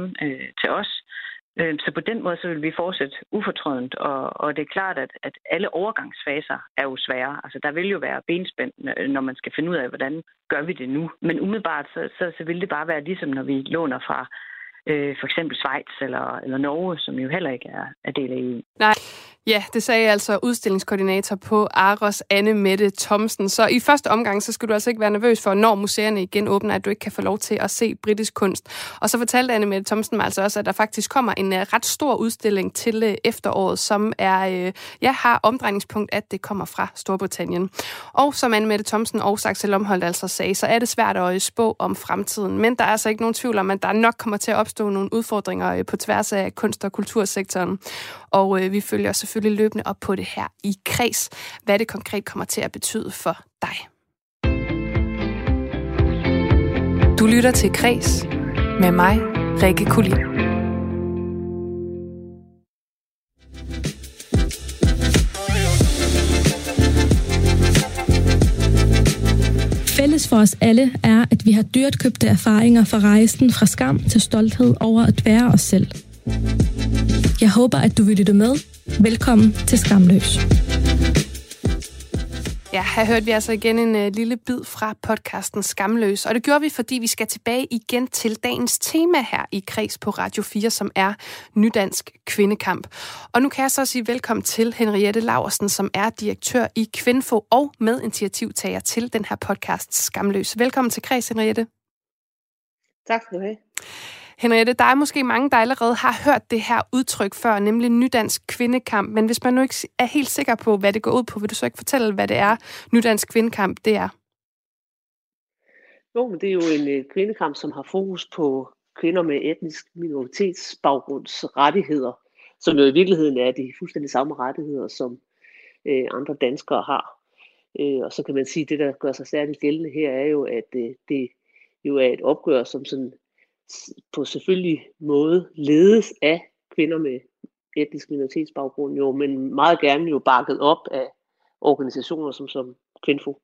til os. Så på den måde, så vil vi fortsætte ufortrødent, og det er klart, at alle overgangsfaser er jo svære. Altså, der vil jo være benspænd, når man skal finde ud af, hvordan gør vi det nu. Men umiddelbart, så vil det bare være ligesom, når vi låner fra for eksempel Schweiz eller Norge, som jo heller ikke er del af EU. Nej. Ja, det sagde altså udstillingskoordinator på Aros, Anne Mette Thomsen. Så i første omgang, så skal du altså ikke være nervøs for, når museerne igen åbner, at du ikke kan få lov til at se britisk kunst. Og så fortalte Anne Mette Thomsen mig altså også, at der faktisk kommer en ret stor udstilling til efteråret, som har omdrejningspunkt, at det kommer fra Storbritannien. Og som Anne Mette Thomsen og Saxe Lomholt altså sagde, så er det svært at spå om fremtiden. Men der er altså ikke nogen tvivl om, at der nok kommer til at opstå nogle udfordringer på tværs af kunst- og kultursektoren. Og vi følger selvfølgelig løbende op på det her i Kreds, hvad det konkret kommer til at betyde for dig. Du lytter til Kreds med mig, Rikke Kuli. Fælles for os alle er, at vi har dyrt købte erfaringer fra rejsen fra skam til stolthed over at være os selv. Jeg håber, at du vil lytte med. Velkommen til Skamløs. Ja, her hørte vi altså igen en lille bid fra podcasten Skamløs. Og det gjorde vi, fordi vi skal tilbage igen til dagens tema her i Kreds på Radio 4, som er Nydansk Kvindekamp. Og nu kan jeg så sige velkommen til Henriette Laversen, som er direktør i Kvinfo og medinitiativtager til den her podcast Skamløs. Velkommen til Kreds, Henriette. Tak skal du have. Henriette, der er måske mange, der allerede har hørt det her udtryk før, nemlig Nydansk Kvindekamp. Men hvis man nu ikke er helt sikker på, hvad det går ud på, vil du så ikke fortælle, hvad det er, Nydansk Kvindekamp det er? Jo, men det er jo en kvindekamp, som har fokus på kvinder med etnisk minoritetsbaggrundsrettigheder, som jo i virkeligheden er de fuldstændig samme rettigheder, som andre danskere har. Og så kan man sige, at det, der gør sig særligt gældende her, er jo, at det jo er et opgør, som sådan på selvfølgelig måde ledes af kvinder med etnisk minoritetsbaggrund jo, men meget gerne jo bakket op af organisationer som Kvinfo.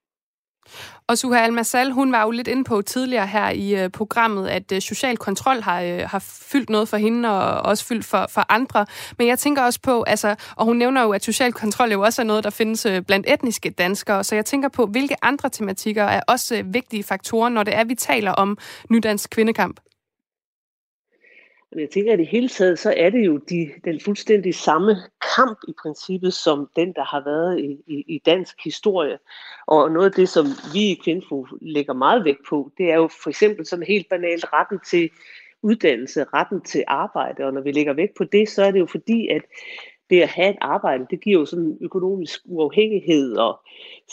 Og Suha Al-Massal, hun var jo lidt inde på tidligere her i programmet, at social kontrol har fyldt noget for hende og også fyldt for andre. Men jeg tænker også på, altså, og hun nævner jo, at social kontrol jo også er noget, der findes blandt etniske danskere. Så jeg tænker på, hvilke andre tematikker er også vigtige faktorer, når det er, vi taler om nydansk kvindekamp? Jeg tænker, at i det hele taget, så er det jo den fuldstændig samme kamp i princippet, som den, der har været i dansk historie. Og noget af det, som vi i Kvinfo lægger meget vægt på, det er jo for eksempel sådan helt banalt retten til uddannelse, retten til arbejde. Og når vi lægger vægt på det, så er det jo fordi, at det at have et arbejde, det giver jo sådan økonomisk uafhængighed og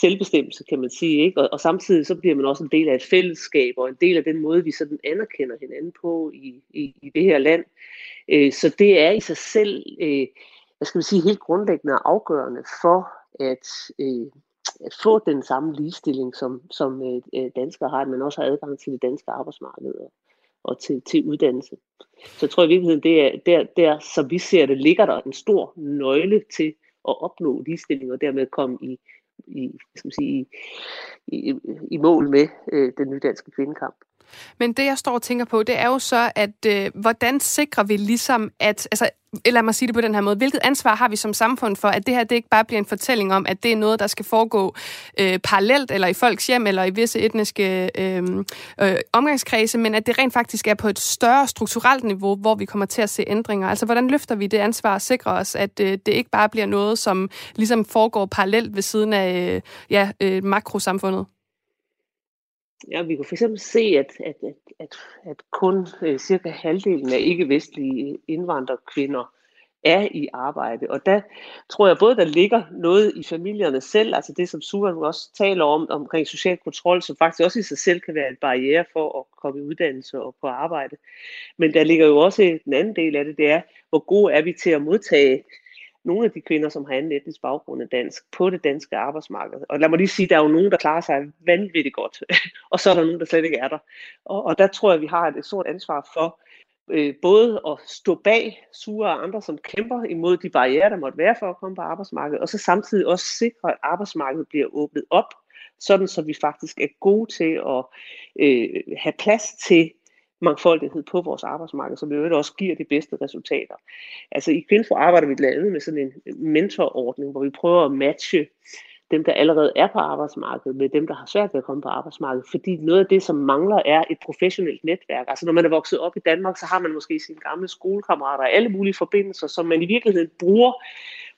selvbestemmelse, kan man sige, ikke? Og samtidig så bliver man også en del af et fællesskab og en del af den måde, vi sådan anerkender hinanden på i det her land. Så det er i sig selv, hvad skal vi sige, helt grundlæggende og afgørende for at få den samme ligestilling, som danskere har, at man også har adgang til det danske arbejdsmarked og til uddannelse. Så jeg tror i virkeligheden, det er der, som vi ser det, ligger der en stor nøgle til at opnå ligestilling og dermed komme i mål med den nye danske kvindekamp. Men det, jeg står og tænker på, det er jo så, at hvordan sikrer vi ligesom, at, altså, lad mig sige det på den her måde, hvilket ansvar har vi som samfund for, at det her det ikke bare bliver en fortælling om, at det er noget, der skal foregå parallelt, eller i folks hjem, eller i visse etniske omgangskredse, men at det rent faktisk er på et større strukturelt niveau, hvor vi kommer til at se ændringer. Altså, hvordan løfter vi det ansvar og sikrer os, at det ikke bare bliver noget, som ligesom foregår parallelt ved siden af makrosamfundet? Ja, vi kan for eksempel se, at kun cirka halvdelen af ikke-vestlige indvandrerkvinder er i arbejde. Og der tror jeg både, der ligger noget i familierne selv, altså det, som Suha også taler om, omkring social kontrol, som faktisk også i sig selv kan være en barriere for at komme i uddannelse og på arbejde. Men der ligger jo også den anden del af det, det er, hvor gode er vi til at modtage nogle af de kvinder, som har anden etnisk baggrund end dansk, på det danske arbejdsmarked. Og lad mig lige sige, der er jo nogen, der klarer sig vanvittigt godt, og så er der nogen, der slet ikke er der. Og der tror jeg, vi har et stort ansvar for både at stå bag Suha og andre, som kæmper imod de barrierer, der måtte være for at komme på arbejdsmarkedet, og så samtidig også sikre, at arbejdsmarkedet bliver åbnet op, sådan så vi faktisk er gode til at have plads til mangfoldighed på vores arbejdsmarked, som jo også giver de bedste resultater. Altså i Kvinfo arbejder vi blandt andet med sådan en mentorordning, hvor vi prøver at matche dem, der allerede er på arbejdsmarkedet, med dem, der har svært ved at komme på arbejdsmarkedet, fordi noget af det, som mangler, er et professionelt netværk. Altså når man er vokset op i Danmark, så har man måske sine gamle skolekammerater og alle mulige forbindelser, som man i virkeligheden bruger,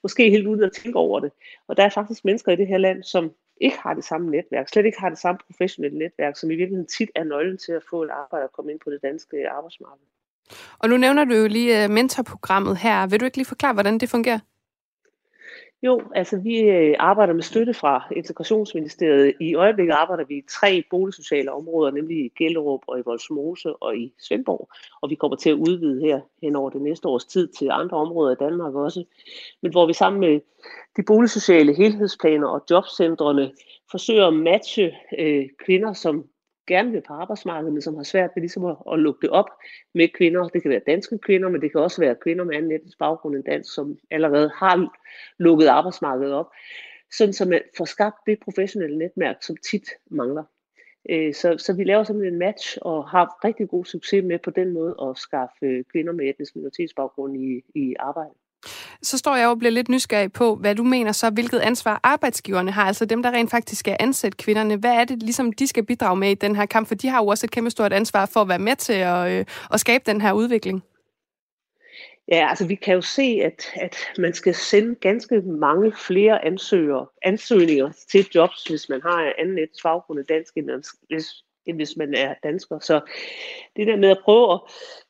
måske helt uden at tænke over det. Og der er faktisk mennesker i det her land, som ikke har det samme netværk, slet ikke har det samme professionelle netværk, som i virkeligheden tit er nøglen til at få et arbejde og komme ind på det danske arbejdsmarked. Og nu nævner du jo lige mentorprogrammet her. Vil du ikke lige forklare, hvordan det fungerer? Jo, altså vi arbejder med støtte fra Integrationsministeriet. I øjeblikket arbejder vi i 3 boligsociale områder, nemlig i Gellerup og i Vollsmose og i Svendborg. Og vi kommer til at udvide her hen over det næste års tid til andre områder i Danmark også. Men hvor vi sammen med de boligsociale helhedsplaner og jobcentrene forsøger at matche kvinder, som gerne vil på arbejdsmarkedet, men som har svært ved ligesom at lukke det op med kvinder. Det kan være danske kvinder, men det kan også være kvinder med anden etnisk baggrund end dansk, som allerede har lukket arbejdsmarkedet op. Sådan så man får skabt det professionelle netværk, som tit mangler. Så vi laver simpelthen en match og har rigtig god succes med på den måde at skaffe kvinder med etnisk minoritetsbaggrund i arbejde. Så står jeg og bliver lidt nysgerrig på, hvad du mener så, hvilket ansvar arbejdsgiverne har, altså dem, der rent faktisk skal ansætte kvinderne. Hvad er det, ligesom de skal bidrage med i den her kamp? For de har jo også et kæmpestort ansvar for at være med til at skabe den her udvikling. Ja, altså vi kan jo se, at man skal sende ganske mange flere ansøgninger til jobs, hvis man har anden etnisk baggrund end dansk, end hvis man er dansker. Så det der med at prøve at...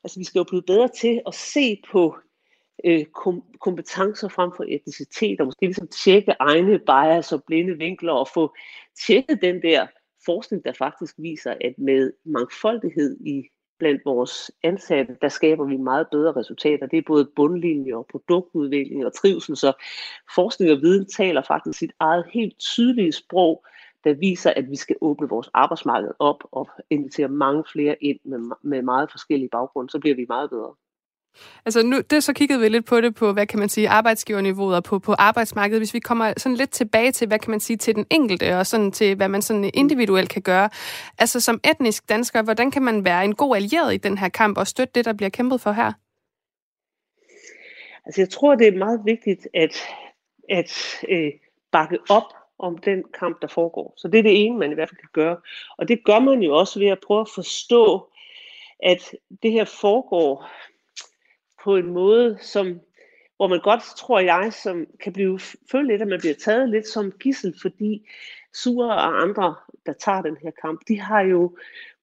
Altså vi skal jo blive bedre til at se på kompetencer frem for etnicitet, og måske ligesom tjekke egne bias og blinde vinkler, og få tjekket den der forskning, der faktisk viser, at med mangfoldighed blandt vores ansatte, der skaber vi meget bedre resultater. Det er både bundlinje og produktudvikling og trivsel, så forskning og viden taler faktisk sit eget helt tydelige sprog, der viser, at vi skal åbne vores arbejdsmarked op og invitere mange flere ind med meget forskellige baggrunde, så bliver vi meget bedre. Altså nu, det så kiggede vi lidt på det på, hvad kan man sige, arbejdsgiverniveauet og på arbejdsmarkedet. Hvis vi kommer sådan lidt tilbage til, hvad kan man sige, til den enkelte, og sådan til, hvad man sådan individuelt kan gøre. Altså som etnisk dansker, hvordan kan man være en god allieret i den her kamp og støtte det, der bliver kæmpet for her? Altså jeg tror, det er meget vigtigt at bakke op om den kamp, der foregår. Så det er det ene, man i hvert fald kan gøre. Og det gør man jo også ved at prøve at forstå, at det her foregår på en måde, som, hvor man godt, tror jeg, som kan føle lidt, at man bliver taget lidt som gidsel, fordi Suha og andre, der tager den her kamp, de har jo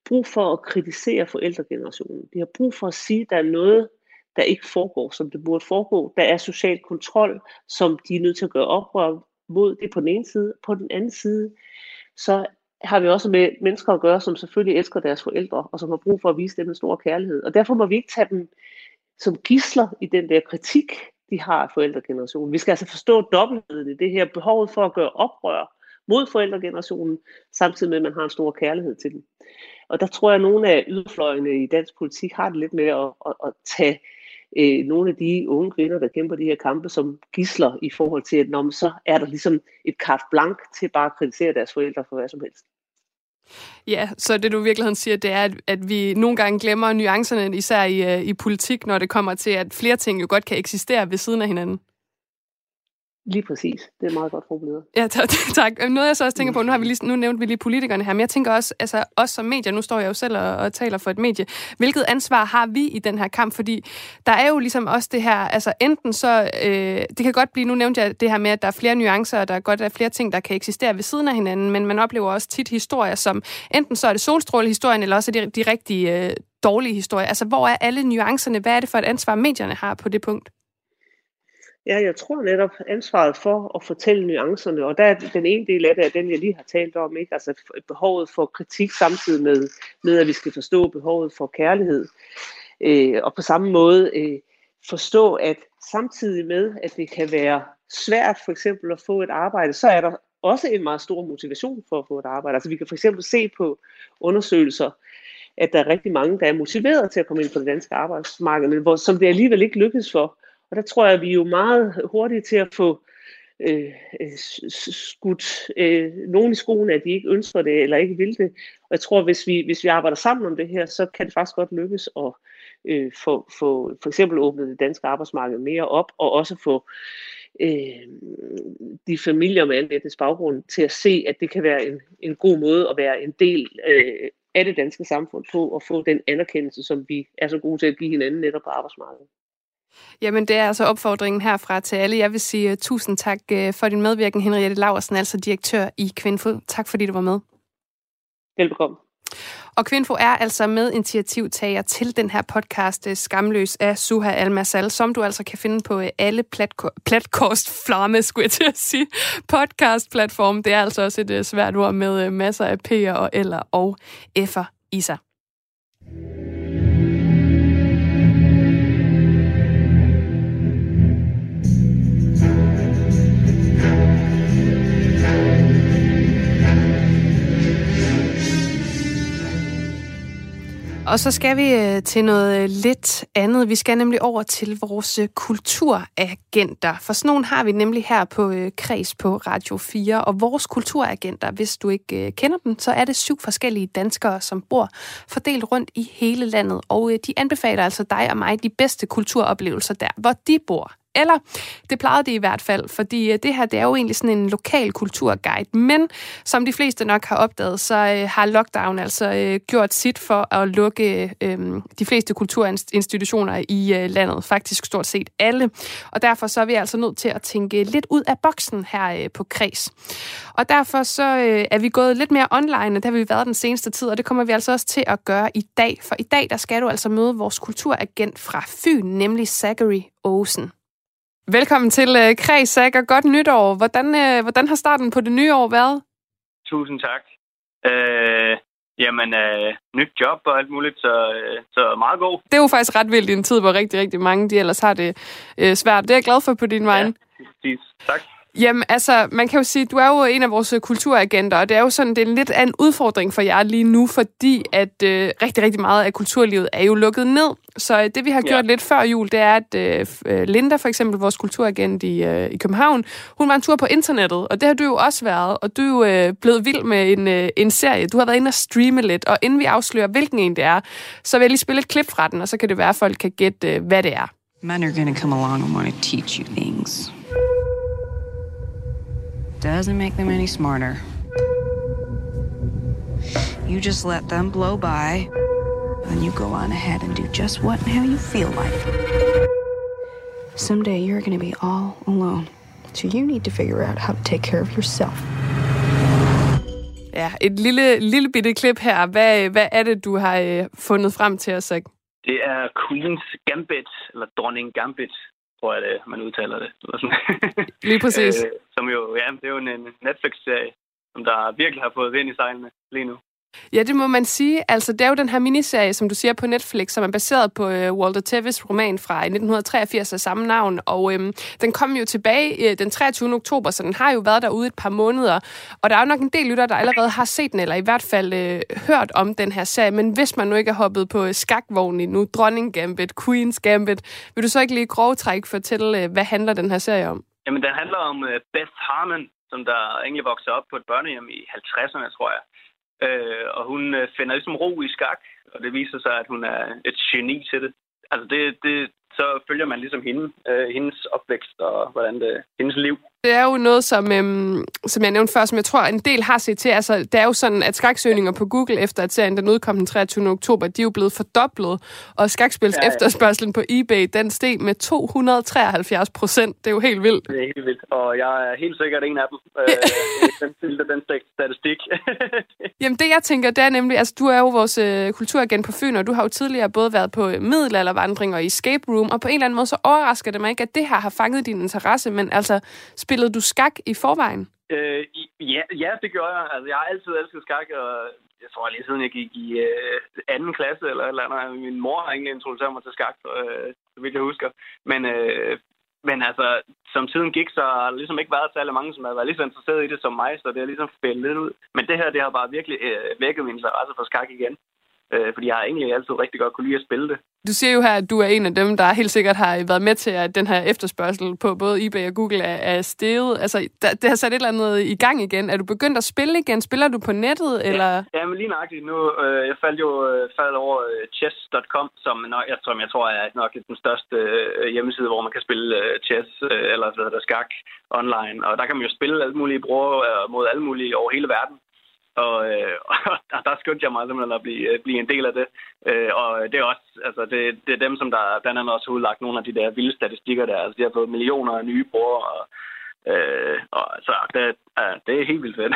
brug for at kritisere forældregenerationen. De har brug for at sige, at der er noget, der ikke foregår, som det burde foregå. Der er social kontrol, som de er nødt til at gøre oprør mod. Det på den ene side. På den anden side, så har vi også med mennesker at gøre, som selvfølgelig elsker deres forældre, og som har brug for at vise dem en stor kærlighed. Og derfor må vi ikke tage dem som gidsler i den der kritik, de har af forældregenerationen. Vi skal altså forstå dobbeltheden i det her, behovet for at gøre oprør mod forældregenerationen, samtidig med, at man har en stor kærlighed til dem. Og der tror jeg, at nogle af yderfløjene i dansk politik har det lidt med at tage nogle af de unge kvinder, der kæmper de her kampe, som gidsler i forhold til, at når man, så er der ligesom et carte blanche til bare at kritisere deres forældre for hvad som helst. Ja, så det du i virkeligheden siger, det er, at vi nogle gange glemmer nuancerne, især i politik, når det kommer til, at flere ting jo godt kan eksistere ved siden af hinanden. Lige præcis. Det er meget godt formuleret. Ja, tak. Noget jeg så også tænker på, nu nævnte vi lige politikerne her, men jeg tænker også, altså os som medier, nu står jeg jo selv og taler for et medie, hvilket ansvar har vi i den her kamp? Fordi der er jo ligesom også det her, altså enten så, det kan godt blive, nu nævnte jeg det her med, at der er flere nuancer, og der er godt der er flere ting, der kan eksistere ved siden af hinanden, men man oplever også tit historier, som enten så er det solstrålehistorien, eller også er det de rigtige dårlige historier. Altså hvor er alle nuancerne? Hvad er det for et ansvar, medierne har på det punkt? Ja, jeg tror netop ansvaret for at fortælle nuancerne, og der er den ene del af det, er den jeg lige har talt om, ikke? Altså behovet for kritik samtidig med at vi skal forstå behovet for kærlighed, og på samme måde forstå, at samtidig med, at det kan være svært for eksempel at få et arbejde, så er der også en meget stor motivation for at få et arbejde. Altså vi kan for eksempel se på undersøgelser, at der er rigtig mange, der er motiveret til at komme ind på det danske arbejdsmarked, men som det alligevel ikke lykkes for. Og der tror jeg, at vi er jo meget hurtige til at få skudt nogen i skoen, at de ikke ønsker det eller ikke vil det. Og jeg tror, at hvis vi arbejder sammen om det her, så kan det faktisk godt lykkes at få for eksempel åbnet det danske arbejdsmarked mere op, og også få de familier med anden etnisk baggrund til at se, at det kan være en god måde at være en del af det danske samfund på, og få den anerkendelse, som vi er så gode til at give hinanden netop på arbejdsmarkedet. Jamen, det er altså opfordringen herfra til alle. Jeg vil sige tusind tak for din medvirken, Henriette Laversen, altså direktør i Kvinfo. Tak fordi du var med. Velbekomme. Og Kvinfo er altså medinitiativtager til den her podcast Skamløs af Suha Al-Massal, som du altså kan finde på alle podcastplatforme. Det er altså også et svært ord med masser af p'er og l'er og f'er i sig. Og så skal vi til noget lidt andet. Vi skal nemlig over til vores kulturagenter. For sådan nogle har vi nemlig her på Kreds på Radio 4. Og vores kulturagenter, hvis du ikke kender dem, så er det 7 forskellige danskere, som bor fordelt rundt i hele landet. Og de anbefaler altså dig og mig de bedste kulturoplevelser der, hvor de bor. Eller, det plejede det i hvert fald, fordi det her, det er jo egentlig sådan en lokal kulturguide. Men, som de fleste nok har opdaget, så har lockdown altså gjort sit for at lukke de fleste kulturinstitutioner i landet. Faktisk stort set alle. Og derfor så er vi altså nødt til at tænke lidt ud af boksen her på Kreds. Og derfor så er vi gået lidt mere online, og det har vi været den seneste tid, og det kommer vi altså også til at gøre i dag. For i dag, der skal du altså møde vores kulturagent fra Fyn, nemlig Zachary Olsen. Velkommen til Kreds, Zach, og godt nytår. Hvordan har starten på det nye år været? Tusind tak. Nyt job og alt muligt, så meget god. Det er jo faktisk ret vildt i en tid, hvor rigtig, rigtig mange de ellers har det svært. Det er jeg glad for på din vej. Ja, præcis. Tak. Jamen altså, man kan jo sige, du er jo en af vores kulturagenter, og det er jo sådan, det er lidt af en udfordring for jer lige nu, fordi at rigtig, rigtig meget af kulturlivet er jo lukket ned. Så det, vi har gjort lidt før jul, det er, at Linda, for eksempel vores kulturagent i København, hun var en tur på internettet, og det har du jo også været, og du er jo blevet vild med en serie. Du har været inde og streame lidt, og inden vi afslører, hvilken en det er, så vil jeg lige spille et klip fra den, og så kan det være, at folk kan gætte, hvad det er. Men are gonna come along and want to teach you things. Doesn't make them any smarter. You just let them blow by, and you go on ahead and do just what and how you feel like. Someday you're going to be all alone, so you need to figure out how to take care of yourself. Ja, et lille bitte klip her. Hvad er det, du har fundet frem til at sige? Det er Queen's Gambit, eller Dronning Gambit, tror jeg, man udtaler det. Eller sådan. Lige præcis. Som jo, ja, det er jo en Netflix-serie, som der virkelig har fået vind i sejlene lige nu. Ja, det må man sige. Altså, det er jo den her miniserie, som du siger, på Netflix, som er baseret på Walter Tevis' roman fra 1983 af samme navn, og den kom jo tilbage den 23. oktober, så den har jo været derude et par måneder, og der er jo nok en del lyttere, der allerede har set den, eller i hvert fald hørt om den her serie, men hvis man nu ikke er hoppet på skakvognen endnu, Dronning Gambit, Queen's Gambit, vil du så ikke lige grovtræk fortælle, hvad handler den her serie om? Jamen, den handler om Beth Harmon, som der egentlig vokser op på et børnehjem i 50'erne, tror jeg. Og hun finder ligesom ro i skak, og det viser sig, at hun er et geni til det. Altså så følger man ligesom hende, hendes opvækst og hvordan det, hendes liv. Det er jo noget, som jeg nævnte før, som jeg tror, en del har set til. Altså, det er jo sådan, at skaksøgninger på Google efter, at serien den udkom den 23. oktober, de er jo blevet fordoblet. Og skakspils efterspørgselen på eBay, den steg med 273%. Det er jo helt vildt. Det er helt vildt, og jeg er helt sikkert en af dem. Den statistik. Jamen det, jeg tænker, det er nemlig, altså du er jo vores kulturagent på Fyn, og du har jo tidligere både været på middelaldervandringer og escape room, og på en eller anden måde, så overrasker det mig ikke, at det her har fanget din interesse, men altså, spillede du skak i forvejen? Ja, det gjorde jeg. Altså, jeg har altid elsket skak, og jeg tror lige siden jeg gik i anden klasse, eller andet. Min mor har egentlig introduceret mig til skak, så vidt jeg husker. Men altså, som tiden gik, så har der ligesom ikke været særlig mange, som har været lige så interesseret i det som mig, så det har ligesom spillet lidt ud. Men det her, det har bare virkelig vækket min interesse for skak igen. Fordi jeg har egentlig altid rigtig godt kunne lide at spille det. Du siger jo her, at du er en af dem, der helt sikkert har været med til, at den her efterspørgsel på både eBay og Google er steget. Altså, det har sat et eller andet i gang igen. Er du begyndt at spille igen? Spiller du på nettet? Ja, eller? Ja, men lige nøjagtigt nu. Jeg faldt over chess.com, som jeg tror er nok den største hjemmeside, hvor man kan spille chess eller hvad der skak online. Og der kan man jo spille alle mulige brugere mod alle mulige over hele verden. Og der skyndte jeg mig simpelthen at blive en del af det. Og det er også, altså det er dem, som der blandt andet også har udlagt nogle af de der vilde statistikker der. Altså de har fået millioner af nye brugere, og så det er helt vildt fedt.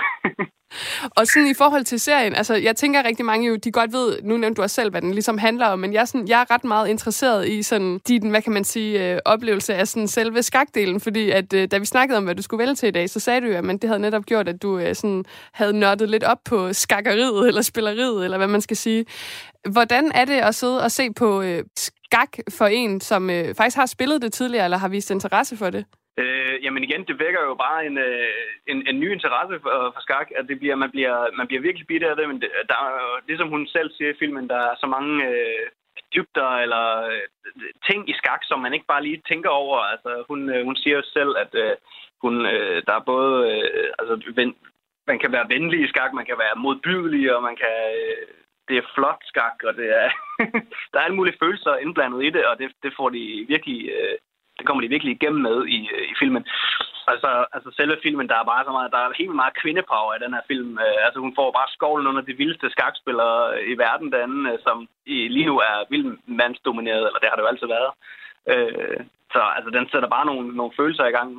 Og sådan i forhold til serien, altså jeg tænker rigtig mange jo, de godt ved, nu nævnte du også selv, hvad den ligesom handler om, men jeg er ret meget interesseret i sådan din, hvad kan man sige, oplevelse af sådan selve skakdelen, fordi at da vi snakkede om, hvad du skulle vælge til i dag, så sagde du jo, at man, det havde netop gjort, at du sådan havde nørdet lidt op på skakkeriet, eller spilleriet, eller hvad man skal sige. Hvordan er det at sidde og se på skak for en, som faktisk har spillet det tidligere, eller har vist interesse for det? Jamen igen, det vækker jo bare en ny interesse for skak, at det bliver, man bliver virkelig bidt af det, men der er jo, ligesom hun selv siger i filmen, der er så mange dybder eller ting i skak, som man ikke bare lige tænker over. Altså, hun siger jo selv, at der er både... man kan være venlig i skak, man kan være modbydelig, og man kan... Det er flot skak, og det er der er alle mulige følelser indblandet i det, og det får de virkelig... Det kommer de virkelig igennem med i filmen. Altså selve filmen, der er bare så meget... Der er helt meget kvindepower i den her film. Altså hun får bare skovlen under de vildeste skakspillere i verden derinde, som lige nu er vildt mandsdomineret, eller det har det jo altid været. Så altså, den sætter bare nogle følelser i gang.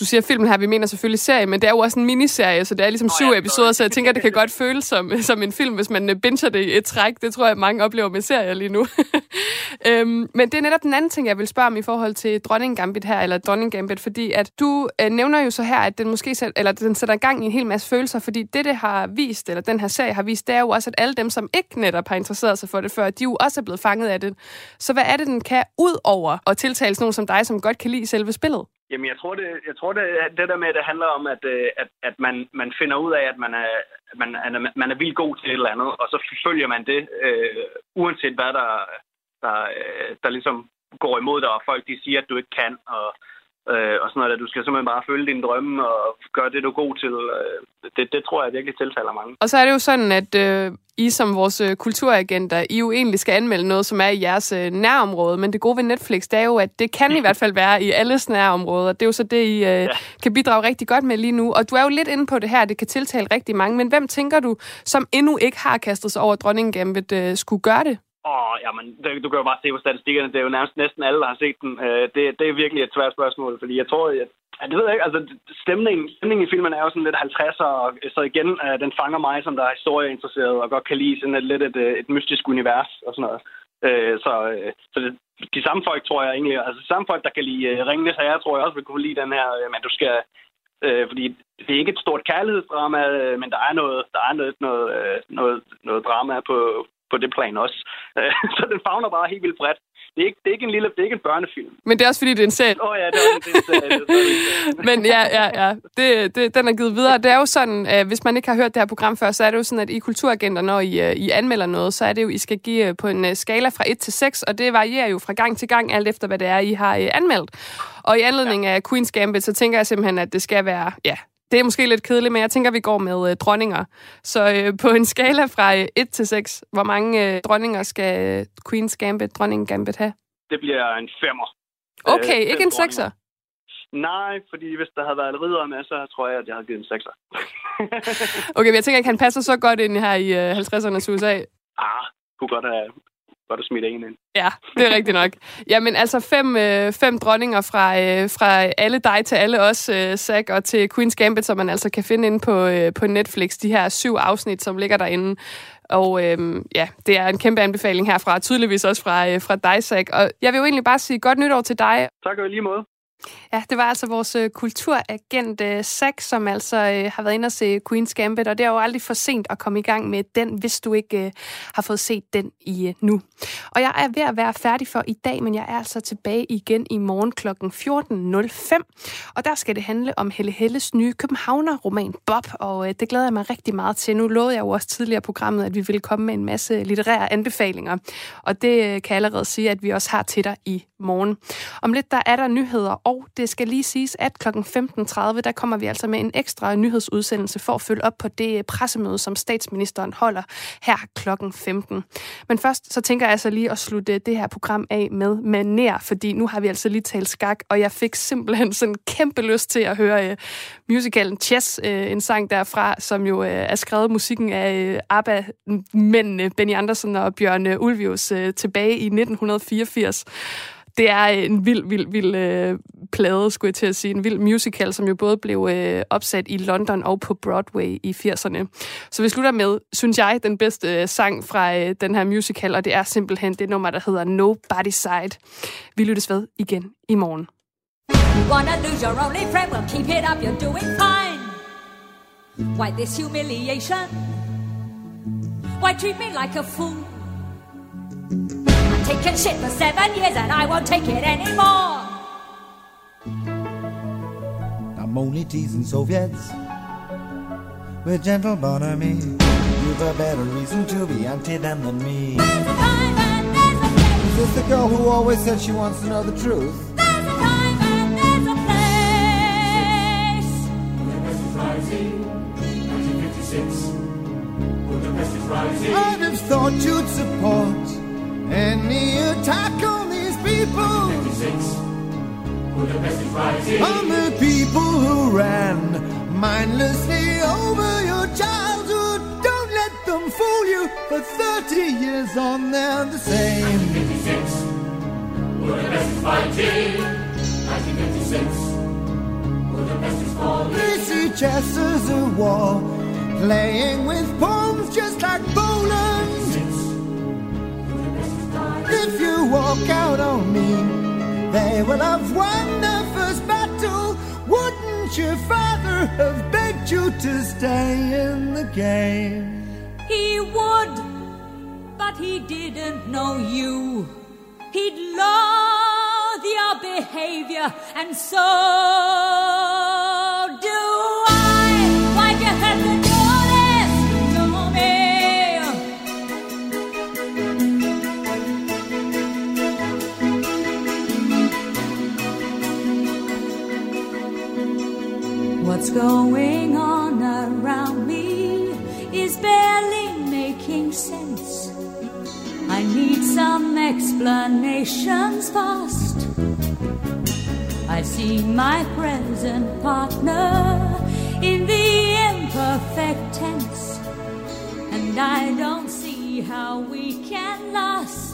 Du siger filmen her, vi mener selvfølgelig serie, men det er jo også en miniserie, så det er ligesom 7 episoder, så jeg tænker, det kan godt føles som en film, hvis man binger det i et træk. Det tror jeg, mange oplever med serier lige nu. Men det er netop den anden ting, jeg vil spørge om i forhold til Dronning Gambit her, eller Dronning Gambit, fordi at du nævner jo så her, at den måske den sætter gang i en hel masse følelser, fordi det har vist, eller den her serie har vist, det er jo også, at alle dem, som ikke netop har interesseret sig for det før, de jo også er blevet fanget af det. Så hvad er det, den kan ud over at tiltale nogen som dig, som godt kan lide selve spillet? Jamen, jeg tror det der med, at det handler om, at man finder ud af, at man er vildt god til et eller andet, og så følger man det, uanset hvad der ligesom går imod dig, og folk de siger, at du ikke kan, og sådan noget. Du skal simpelthen bare følge dine drømme og gøre det, du er god til. Det tror jeg virkelig tiltaler mange. Og så er det jo sådan, at I som vores kulturagenter, I jo egentlig skal anmelde noget, som er i jeres nærområde. Men det gode ved Netflix, det er jo, at det kan i hvert fald være i alles nærområder. Det er jo så det, I kan bidrage rigtig godt med lige nu. Og du er jo lidt inde på det her, det kan tiltale rigtig mange. Men hvem tænker du, som endnu ikke har kastet sig over Dronning Gambit, skulle gøre det? Jamen, du kan jo bare se på statistikkerne. Det er jo næsten alle, der har set den. Det er virkelig et svært spørgsmål, fordi jeg tror, at det ved jeg ikke, altså stemningen i filmen er jo sådan lidt 50'er, og så igen, den fanger mig, som der er historieinteresseret og godt kan lide sådan lidt et mystisk univers og sådan noget. Så de samme folk, tror jeg egentlig, altså de samme folk, der kan lide Ringenes Herre, tror jeg også vil kunne lide den her, men du skal, fordi det er ikke et stort kærlighedsdrama, men der er noget drama på det plan også. Så den favner bare helt vildt bredt. Det er ikke en børnefilm. Men det er også fordi, det er en serie. Ja, det er en serie. Men ja. Den er givet videre. Det er jo sådan, hvis man ikke har hørt det her program før, så er det jo sådan, at I kulturagenter, når I anmelder noget, så er det jo, I skal give på en skala fra 1 til 6, og det varierer jo fra gang til gang, alt efter hvad det er, I har anmeldt. Og i anledning af Queen's Gambit, så tænker jeg simpelthen, at det skal være... ja. Det er måske lidt kedeligt, men jeg tænker, vi går med dronninger. Så på en skala fra 1 til 6, hvor mange dronninger skal Queen's Gambit, Dronning Gambit have? Det bliver en 5'er. Okay, ikke en 6'er? Nej, fordi hvis der havde været ridder med, så tror jeg, at jeg havde givet en 6'er. Okay, men jeg tænker ikke, han passer så godt ind her i 50'ernes USA. Kunne godt have... at smide en ind. Ja, det er rigtigt nok. Jamen altså fem dronninger fra alle dig til alle os, Zach, og til Queen's Gambit, som man altså kan finde inde på Netflix. De her 7 afsnit, som ligger derinde. Og det er en kæmpe anbefaling herfra, tydeligvis også fra dig, Zach. Og jeg vil jo egentlig bare sige godt nytår til dig. Tak og i lige måde. Ja, det var altså vores kulturagent Zach, som altså har været inde og se Queen's Gambit, og det er jo aldrig for sent at komme i gang med den, hvis du ikke har fået set den nu. Og jeg er ved at være færdig for i dag, men jeg er altså tilbage igen i morgen kl. 14.05, og der skal det handle om Helle Helles nye københavner-roman Bob, og det glæder jeg mig rigtig meget til. Nu lovede jeg jo også tidligere programmet, at vi ville komme med en masse litterære anbefalinger, og det kan jeg allerede sige, at vi også har til dig i morgen. Om lidt, der er der nyheder, og det skal lige siges, at kl. 15.30, der kommer vi altså med en ekstra nyhedsudsendelse for at følge op på det pressemøde, som statsministeren holder her kl. 15. Men først, så tænker jeg altså lige at slutte det her program af med manér, fordi nu har vi altså lige talt skak, og jeg fik simpelthen sådan kæmpe lyst til at høre musicalen Chess, en sang derfra, som jo er skrevet musikken af ABBA-mændene Benny Andersen og Bjørn Ulvaeus tilbage i 1984. Det er en vild plade, skulle jeg til at sige. En vild musical, som jo både blev opsat i London og på Broadway i 80'erne. Så vi slutter med, synes jeg, den bedste sang fra den her musical, og det er simpelthen det nummer, der hedder Nobody Side. Vi lyttes ved igen i morgen. Why this humiliation? Why treat me like a fool? Taken shit for 7 years and I won't take it anymore. I'm only teasing Soviets with gentle bonhomie. You've a better reason to be anti them than me. There's a time and there's a place. Is this the girl who always said she wants to know the truth? There's a time and there's a place. Budapest is rising, 1956. Budapest is rising. I'd have thought you'd support any attack on these people. 56, Budapest is rising. On the people who ran mindlessly over your childhood. Don't let them fool you. For 30 years on, they're the same. 1956, Budapest is fighting. 1956, Budapest is falling. They see chess as a war, playing with pawns just like bowling. If you walk out on me, they will have won their first battle. Wouldn't your father have begged you to stay in the game? He would, but he didn't know you. He'd love you. your behavior, and so do I. Why do you have to do this to me? What's going on around me is barely making sense. I need some explanations fast. I see my present partner in the imperfect tense, and I don't see how we can last.